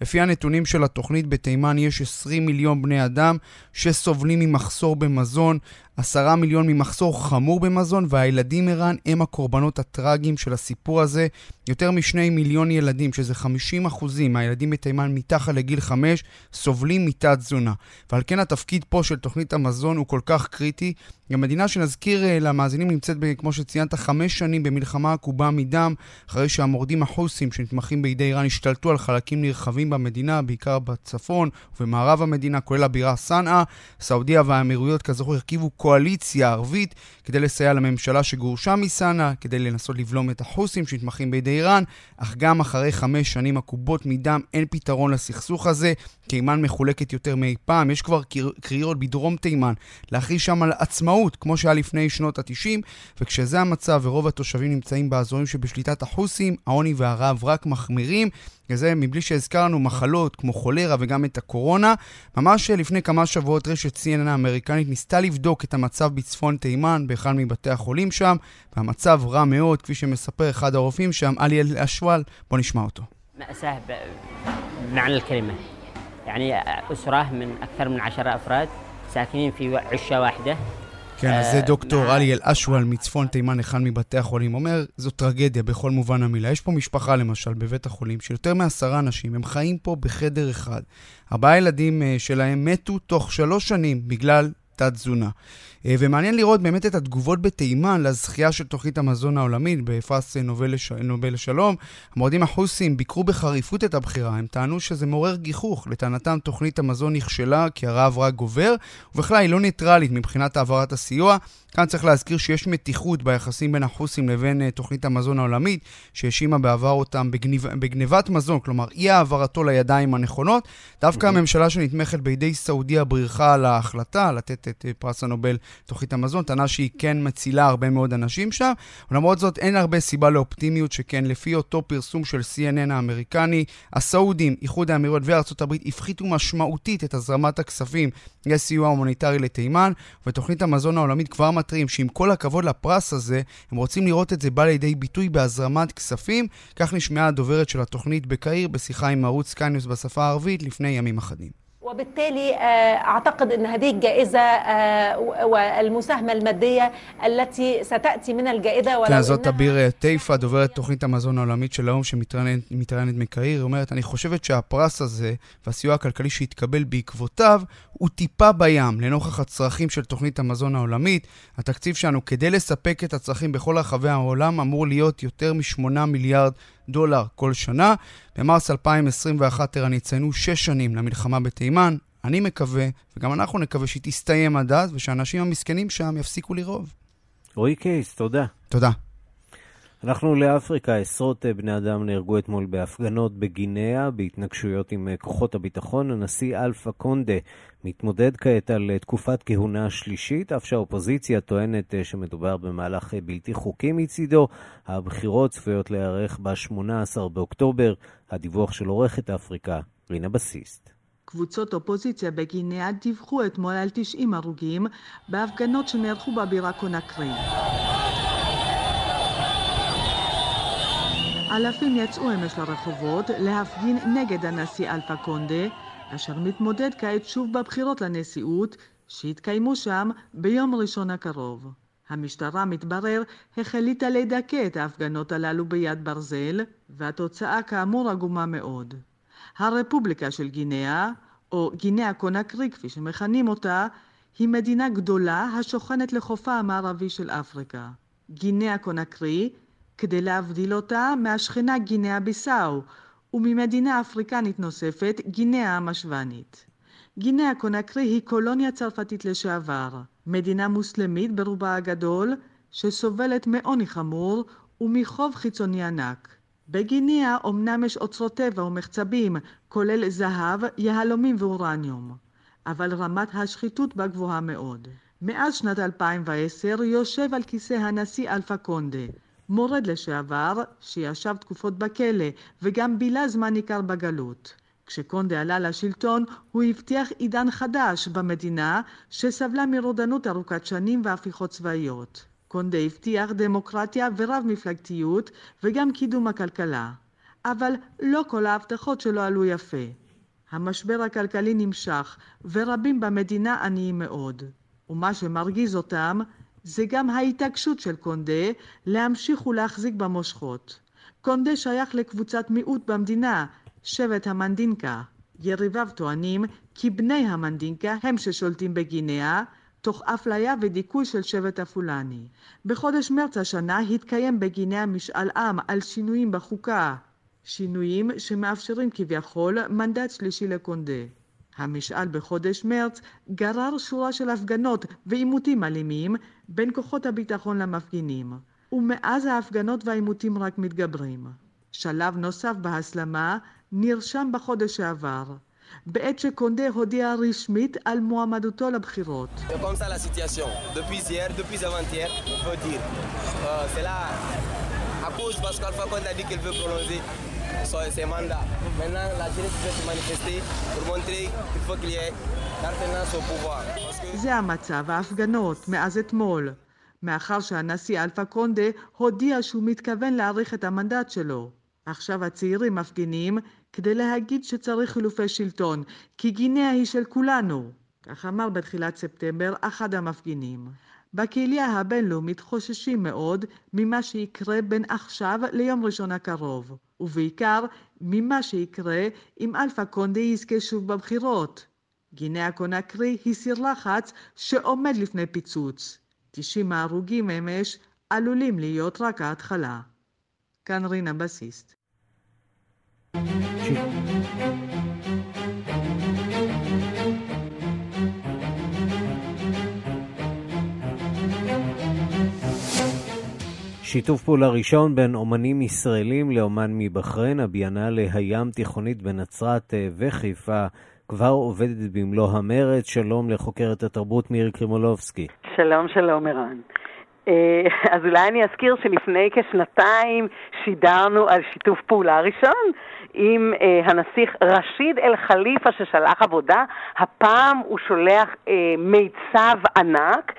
לפי הנתונים של התוכנית, בתימן יש עשרים מיליון בני אדם שסובלים ממחסור במזון, עשרה מיליון ממחסור חמור במזון, והילדים ערן הם הקורבנות הטרגיים של הסיפור הזה. יותר משני מיליון ילדים, שזה חמישים אחוז מהילדים בתימן מתחת לגיל חמש, סובלים מתת תזונה. ועל כן התפקיד פה של תוכנית המזון הוא כל כך קריטי. המדינה, שנזכיר למאזינים, נמצאת, כמו שציינת, חמש שנים במלחמה עקובה מדם, אחרי שהמורדים החות'ים שנתמכים בידי איראן השתלטו על חלקים נרחבים במדינה, בעיקר בצפון ובמערב המדינה, כולל הבירה סנאה. סעודיה והאמירויות, כזכור, הרכיבו קואליציה ערבית כדי לסייע לממשלה שגורשה מסנאה, כדי לנסות לבלום את החות'ים שנתמכים בידי איראן, אך גם אחרי חמש שנים עקובות מדם אין פתרון לסכסוך הזה. תימן מחולקת יותר מאי פעם, יש כבר קריאות בדרום תימן להכריז שם על עצמאות, כמו שהיה לפני שנות ה-תשעים, וכשזה המצב ורוב התושבים נמצאים באזורים שבשליטת החות'ים, העוני והרעב רק מחמירים, וזה מבלי שהזכרנו מחלות כמו חולרה וגם את הקורונה. ממש לפני כמה שבועות רשת סי אן אן האמריקנית ניסתה לבדוק את המצב בצפון תימן, באחד מבתי החולים שם, והמצב רע מאוד, כפי שמספר אחד הרופאים שם, אלי אשואל. בוא נשמע אותו. מאסה במען הכלמה. يعني أسرة من أكثر من عشرة أفراد ساكنين في عشة واحدة. כן, אז זה דוקטור אלי אל-אשואל מצפון תימן, אחד מבתי החולים, אומר, זו טרגדיה בכל מובן המילה. יש פה משפחה, למשל, בבית החולים, שיותר מעשרה אנשים, הם חיים פה בחדר אחד. ארבעה ילדים שלהם מתו תוך שלוש שנים בגלל תת-תזונה. ומעניין לראות באמת את התגובות בתימן לזכייה של תוכנית המזון העולמית בפרס נובל, לש... נובל לשלום. המורדים החות'ים ביקרו בחריפות את הבחירה, הם טענו שזה מעורר גיחוך. לטענתם תוכנית המזון נכשלה כי הרעב רק גובר, ובכלל היא לא ניטרלית מבחינת העברת הסיוע. כאן צריך להזכיר שיש מתיחות ביחסים בין החות'ים לבין תוכנית המזון העולמית, שהאשימה בעבר אותם בגניב... בגניבת מזון, כלומר אי העברתו לידיים הנכונות. דווקא הממשלה שנתמכת בידי סעודיה בריחה על ההחלטה לתת את פרס הנובל תוכנית המזון, טענה שהיא כן מצילה הרבה מאוד אנשים שם, ולמרות זאת אין הרבה סיבה לאופטימיות, שכן לפי אותו פרסום של סי אן אן האמריקני, הסעודים, איחוד האמירויות וארצות הברית הפחיתו משמעותית את הזרמת הכספים לסיוע הומניטרי לתימן, ותוכנית המזון העולמית כבר מתריעים שעם כל הכבוד לפרס הזה, הם רוצים לראות את זה בא לידי ביטוי בהזרמת כספים. כך נשמעה הדוברת של התוכנית בקהיר בשיחה עם ערוץ קיינוס בשפה הערבית לפני ימים אחדים. وبالتالي أعتقد أن هذه الجائزة والمساهمة المادية التي ستأتي من الجائزة ولو זאת תביר טייפה, דוברת תוכנית המזון העולמית של האום שמתראיינת מקהיר, אומרת, אני חושבת שהפרס הזה והסיוע הכלכלי שהתקבל בעקבותיו הוא טיפה בים לנוכח הצרכים של תוכנית המזון העולמית. התקציב שלנו כדי לספק את הצרכים בכל רחבי העולם אמור להיות יותר משמונה מיליארד דולר כל שנה. במרס אלפיים עשרים ואחת יציינו שש שנים למלחמה בתימן. אני מקווה, וגם אנחנו נקווה, שהיא תסתיים עד אז, ושאנשים המסכנים שם יפסיקו לרוב. רועי קייס, תודה. תודה. אנחנו לאפריקה. עשרות בני אדם נהרגו אתמול בהפגנות בגינאה, בהתנגשויות עם כוחות הביטחון. הנשיא אלפה קונדה מתמודד כעת על תקופת כהונה שלישית, אף שהאופוזיציה טוענת שמדובר במהלך בלתי חוקי מצידו. הבחירות צפויות להיערך ב-שמונה עשר באוקטובר. הדיווח של עורכת אפריקה, רינה בסיסט. קבוצות אופוזיציה בגינאה דיווחו אתמול על תשעים הרוגים בהפגנות שנערכו בבירה קונקרי. אלפים יצאו אמש לרחובות להפגין נגד הנשיא אלפה קונדה, אשר מתמודד כעת שוב בבחירות לנשיאות, שהתקיימו שם ביום ראשון הקרוב. המשטרה, מתברר, החליטה לדכא את ההפגנות הללו ביד ברזל, והתוצאה כאמור עגומה מאוד. הרפובליקה של גינאה, או גינאה קונקרי כפי שמכנים אותה, היא מדינה גדולה השוכנת לחופה המערבי של אפריקה. גינאה קונקרי, כדי להבדיל אותה מהשכנה גינאה ביסאו, וממדינה אפריקנית נוספת, גינאה המשוונית. גינאה קונקרי היא קולוניה צרפתית לשעבר, מדינה מוסלמית ברובה הגדול, שסובלת מעוני חמור ומחוב חיצוני ענק. בגינאה אומנם יש אוצרות טבע ומחצבים, כולל זהב, יהלומים ואורניום, אבל רמת השחיתות בה גבוהה מאוד. מאז שנת אלפיים ועשר יושב על כיסא הנשיא אלפא קונדה, מורד לשעבר שישב תקופות בכלא וגם בילה זמן ניכר בגלות. כשקונדה עלה לשלטון הוא הבטיח עידן חדש במדינה שסבלה מרודנות ארוכת שנים והפיכות צבאיות. קונדה הבטיח דמוקרטיה ורב מפלגתיות וגם קידום הכלכלה. אבל לא כל ההבטחות שלו עלו יפה. המשבר הכלכלי נמשך ורבים במדינה עניים מאוד. ומה שמרגיז אותם זה גם ההתעקשות של קונדה להמשיך ולהחזיק במושכות. קונדה שייך לקבוצת מיעוט במדינה, שבט המנדינקה. יריביו טוענים כי בני המנדינקה הם ששולטים בגינאה, תוך אפליה ודיכוי של שבט הפולני. בחודש מרץ השנה התקיים בגינאה משאל עם על שינויים בחוקה, שינויים שמאפשרים כביכול מנדט שלישי לקונדה. המשאל בחודש מרץ גרר שורה של הפגנות ועימותים אלימים בין כוחות הביטחון למפגינים, ומאז ההפגנות והעימותים רק מתגברים. שלב נוסף בהסלמה נרשם בחודש שעבר, בעת שקונדה הודיע רשמית על מועמדותו לבחירות. זה המצב, ההפגנות, מאז אתמול. מאחר שהנשיא אלפא קונדה הודיע שהוא מתכוון להאריך את המנדט שלו. עכשיו הצעירים מפגינים כדי להגיד שצריך חילופי שלטון, כי גינאה היא של כולנו. כך אמר בתחילת ספטמבר אחד המפגינים. בקהילה הבינלאומית חוששים מאוד ממה שיקרה בין עכשיו ליום ראשון הקרוב, ובעיקר ממה שיקרה אם אלפא קונדה יזכה שוב בבחירות. גינאה קונקרי היא סיר לחץ שעומד לפני פיצוץ. תשעים ההרוגים אמש עלולים להיות רק ההתחלה. כאן רינה בסיסט. שיתוף פעולה ראשון בין אומנים ישראלים לאומן מבחרין, הביאנלה הים תיכונית בנצרת וחיפה כבר עובדת במלוא המרץ. שלום לחוקרת התרבות מירי קרימולובסקי. שלום, שלום ערן. אז אולי אני אזכיר שלפני כשנתיים שידרנו על שיתוף פעולה ראשון עם הנסיך רשיד אל חליפה ששלח עבודה. הפעם הוא שולח מיצב ענק,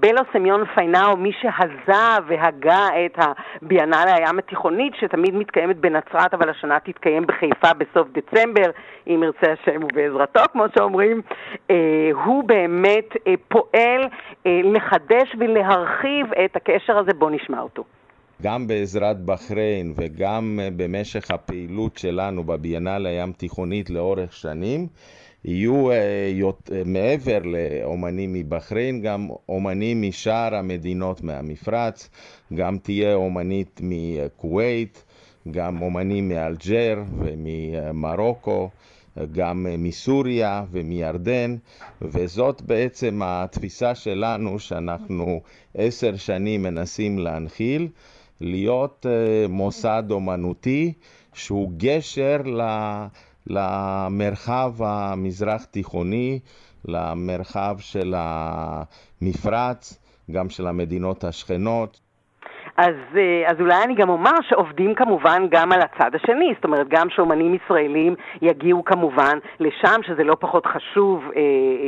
בלו סמיון פיינאו, מי שהזה והגה את הביאנלה הים התיכונית שתמיד מתקיימת בנצרת אבל השנה תתקיים בחיפה בסוף דצמבר, אם ירצה השם ובעזרתו כמו שאומרים. הוא באמת פועל לחדש ולהרחיב את הקשר הזה, בוא נשמע אותו. גם בעזרת בחריין וגם במשך הפעילות שלנו בביאנלה הים תיכונית לאורך שנים, יהיו מעבר לאומנים מבחריין גם אומנים משאר המדינות מהמפרץ, גם תהיה אומנית מכווית, גם אומנים מאלג'ר וממרוקו, גם מסוריה ומירדן, וזאת בעצם התפיסה שלנו שאנחנו עשר שנים מנסים להנחיל, להיות מוסד אומנותי שהוא גשר למרחב המזרח תיכוני, למרחב של המפרץ, גם של המדינות השכנות. אז, אז אולי אני גם אומר שעובדים כמובן גם על הצד השני, זאת אומרת גם שאומנים ישראלים יגיעו כמובן לשם, שזה לא פחות חשוב אה,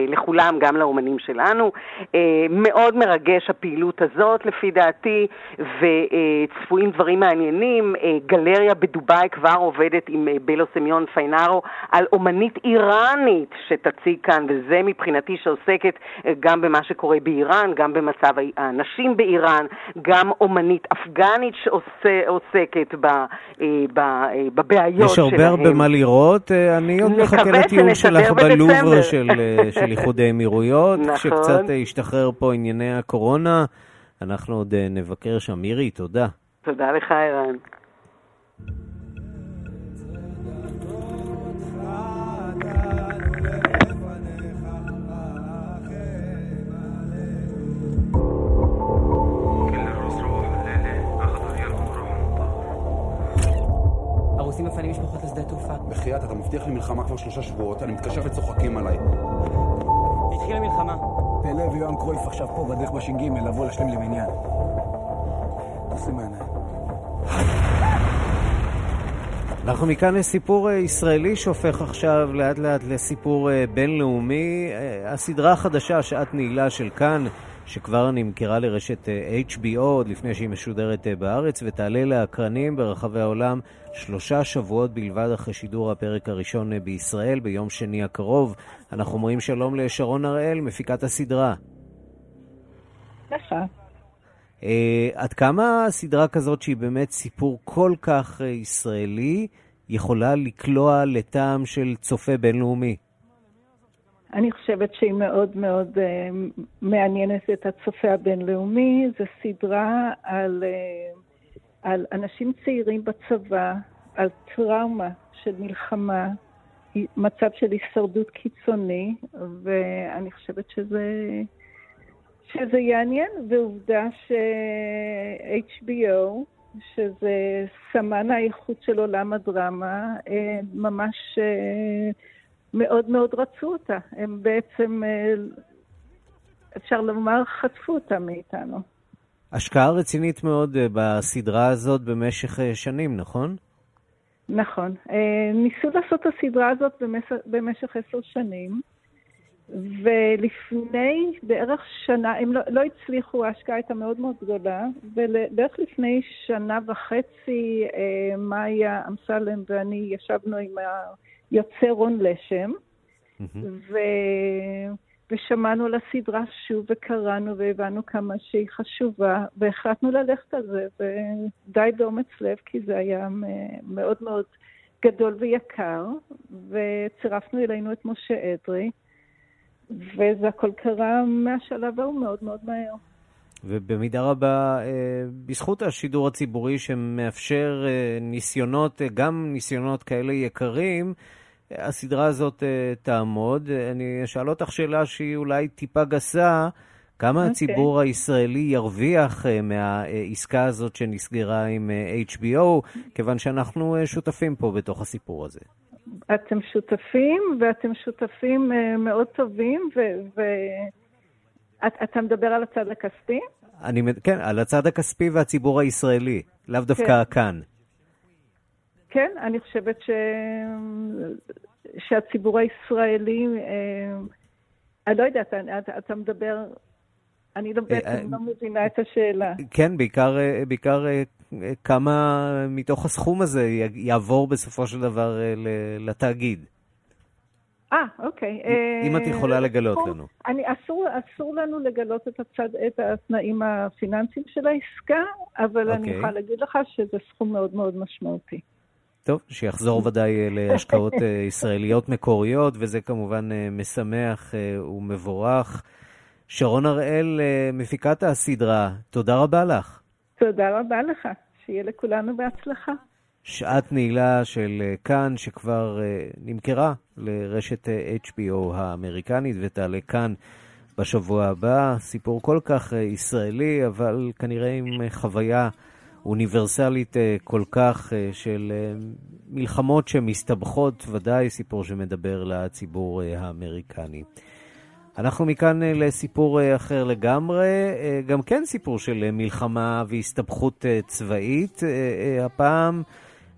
לכולם, גם לאומנים שלנו. אה, מאוד מרגש הפעילות הזאת לפי דעתי, וצפויים דברים מעניינים. אה, גלריה בדובאי כבר עובדת עם בלו סמיון פיינארו על אומנית איראנית שתציג כאן, וזה מבחינתי שעוסקת גם במה שקורה באיראן, גם במצב האנשים באיראן, גם אומנית אפגנית שעוסקת בבעיות שלהם. יש הרבה הרבה מה לראות, אני עוד מחכה לטיעון שלך בלובר של איחודי אמירויות, כשקצת ישתחרר פה ענייני הקורונה, אנחנו עוד נבקר שם. מירי, תודה. תודה לך, ערן. עושים מפנים משפחות לשדה תעופה. בחיית, אתה מבטיח לי מלחמה כבר שלושה שבועות, אני מתקשב וצוחקים עליי. התחילה מלחמה. פלא ויואן קרויף עכשיו פה בדרך בש"ג, לבוא לשלם למניין. תעשי מעניין. אנחנו מכאן לסיפור ישראלי שהופך עכשיו לאט לאט לסיפור בינלאומי. הסדרה החדשה, שעת נעילה של כאן, שכבר נמכרה לרשת אייץ' בי או עוד לפני שהיא משודרת בארץ, ותעלה לאקרנים ברחבי העולם שלושה שבועות בלבד אחרי שידור הפרק הראשון בישראל ביום שני הקרוב. אנחנו אומרים שלום לשרון הראל, מפיקת הסדרה. נכון. עד כמה הסדרה כזאת שהיא באמת סיפור כל כך ישראלי יכולה לקלוע לטעם של צופה בינלאומי? אני חושבת שהיא מאוד מאוד uh, מעניינת את הצופה הבינלאומי. זו סדרה על, uh, על אנשים צעירים בצבא, על טראומה של מלחמה, מצב של הישרדות קיצוני, ואני חושבת שזה, שזה יעניין. ועובדה ש-אייץ' בי או, שזה סמן האיכות של עולם הדרמה, uh, ממש... Uh, מאוד מאוד רצו אותה. הם בעצם, אפשר לומר, חטפו אותה מאיתנו. השקעה רצינית מאוד בסדרה הזאת במשך שנים, נכון? נכון. ניסו לעשות את הסדרה הזאת במשך, במשך עשר שנים, ולפני בערך שנה, הם לא, לא הצליחו, ההשקעה הייתה מאוד מאוד גדולה, ובערך לפני שנה וחצי, מאיה, אמסלם ואני ישבנו עם ה... יוצא רון לשם, ו... ושמענו על הסדרה שוב, וקראנו, והבנו כמה שהיא חשובה, והחלטנו ללכת על זה, ודי באומץ לב, כי זה היה מאוד מאוד גדול ויקר, וצירפנו אלינו את משה אדרי, וזה הכל קרה מהשלב ההוא מאוד מאוד מהר. ובמידה רבה, בזכות השידור הציבורי שמאפשר ניסיונות, גם ניסיונות כאלה יקרים, הסדרה הזאת תעמוד. אני אשאל אותך שאלה שהיא אולי טיפה גסה, כמה okay. הציבור הישראלי ירוויח מהעסקה הזאת שנסגרה עם אייץ' בי או, כיוון שאנחנו שותפים פה בתוך הסיפור הזה. אתם שותפים, ואתם שותפים מאוד טובים, ו... ו... אתה מדבר על הצד הכספי? אני, כן, על הצד הכספי והציבור הישראלי, לאו דווקא כאן. כן, אני חושבת ש... שהציבור הישראלי, אני לא יודעת, אתה מדבר, אני לא מבינה את השאלה. כן, בעיקר, בעיקר כמה מתוך הסכום הזה יעבור בסופו של דבר לתאגיד. אה, אוקיי. אם את יכולה לגלות לנו. אסור לנו לגלות את התנאים הפיננסיים של העסקה, אבל אני יכולה להגיד לך שזה סכום מאוד מאוד משמעותי. טוב, שיחזור ודאי להשקעות ישראליות מקוריות, וזה כמובן משמח ומבורך. שרון הראל, מפיקת הסדרה, תודה רבה לך. תודה רבה לך, שיהיה לכולנו בהצלחה. שעת נעילה של כאן, שכבר נמכרה לרשת אייץ' בי או האמריקנית, ותעלה כאן בשבוע הבא. סיפור כל כך ישראלי, אבל כנראה עם חוויה אוניברסלית כל כך של מלחמות שמסתבכות, ודאי סיפור שמדבר לציבור האמריקני. אנחנו מכאן לסיפור אחר לגמרי, גם כן סיפור של מלחמה והסתבכות צבאית, הפעם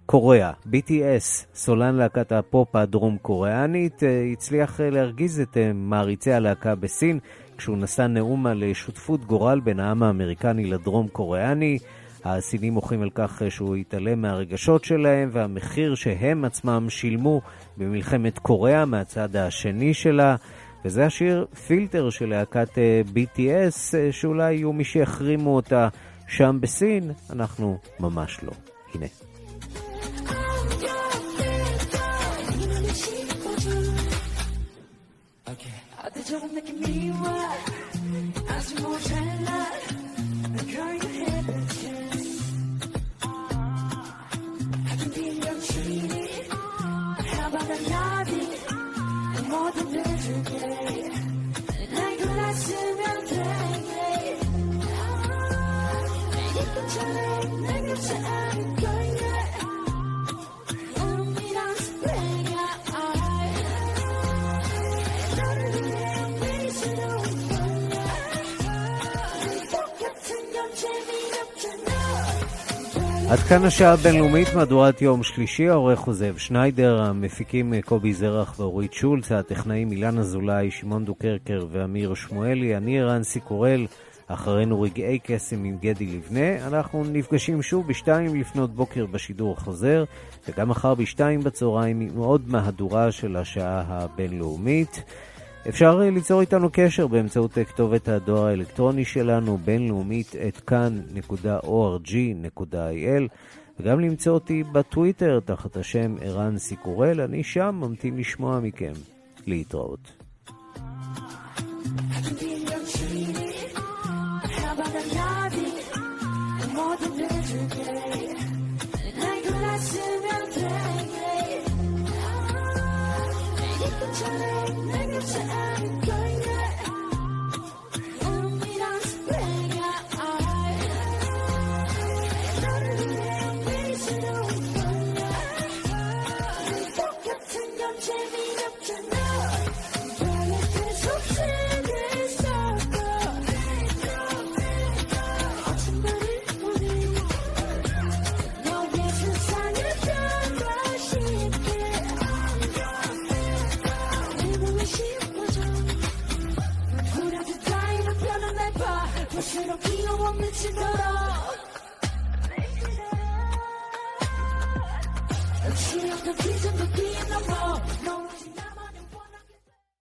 קוריאה, בי טי אס, סולן להקת הפופ הדרום קוריאנית, הצליח להרגיז את מעריצי הלהקה בסין, כשהוא נשא נאום על שותפות גורל בין העם האמריקני לדרום קוריאני. הסינים מוחים על כך שהוא התעלם מהרגשות שלהם והמחיר שהם עצמם שילמו במלחמת קוריאה מהצד השני שלה, וזה השיר פילטר של להקת בי טי אס, שאולי יהיו מי שיחרימו אותה שם בסין, אנחנו ממש לא. הנה. Don't look at me, what? I'm too more than that. The girl you had a chance. I can be your genie. How about I love it? I'm more than better today. Like a last year, I'm playing it. You can try it, make it to I'm going yet. Little me, I'm spraying your eyes. Not a little. עד כאן השעה הבינלאומית, מהדורת יום שלישי, העורך חוזב שניידר, המפיקים קובי זרח ואורית שולץ, הטכנאים אילן אזולאי, שמעון דוקרקר ואמיר שמואלי, אני ערן סיקורל, אחרינו רגעי קסם עם גדי לבנה, אנחנו נפגשים שוב בשתיים לפנות בוקר בשידור חוזר, וגם אחר בשתיים בצהריים עם עוד מהדורה של השעה הבינלאומית. אפשר ליצור איתנו קשר באמצעות כתובת הדואר האלקטרוני שלנו, בינלאומית את כאן נקודה או אר ג'י נקודה איי אל, וגם למצוא אותי בטוויטר תחת השם ערן סיקורל, אני שם ממתין לשמוע מכם. להתראות. So I'm going yet. Little me, I'm spraying your eyes. Not a little bit, so don't go yet. Don't get to know, Jamie, up to now. Well, if there's something, it's all good. I'll tell you what it will be. No, there's a sign of time, but she's there. Maybe we should. It'll be a woman to know. She has the reason for being a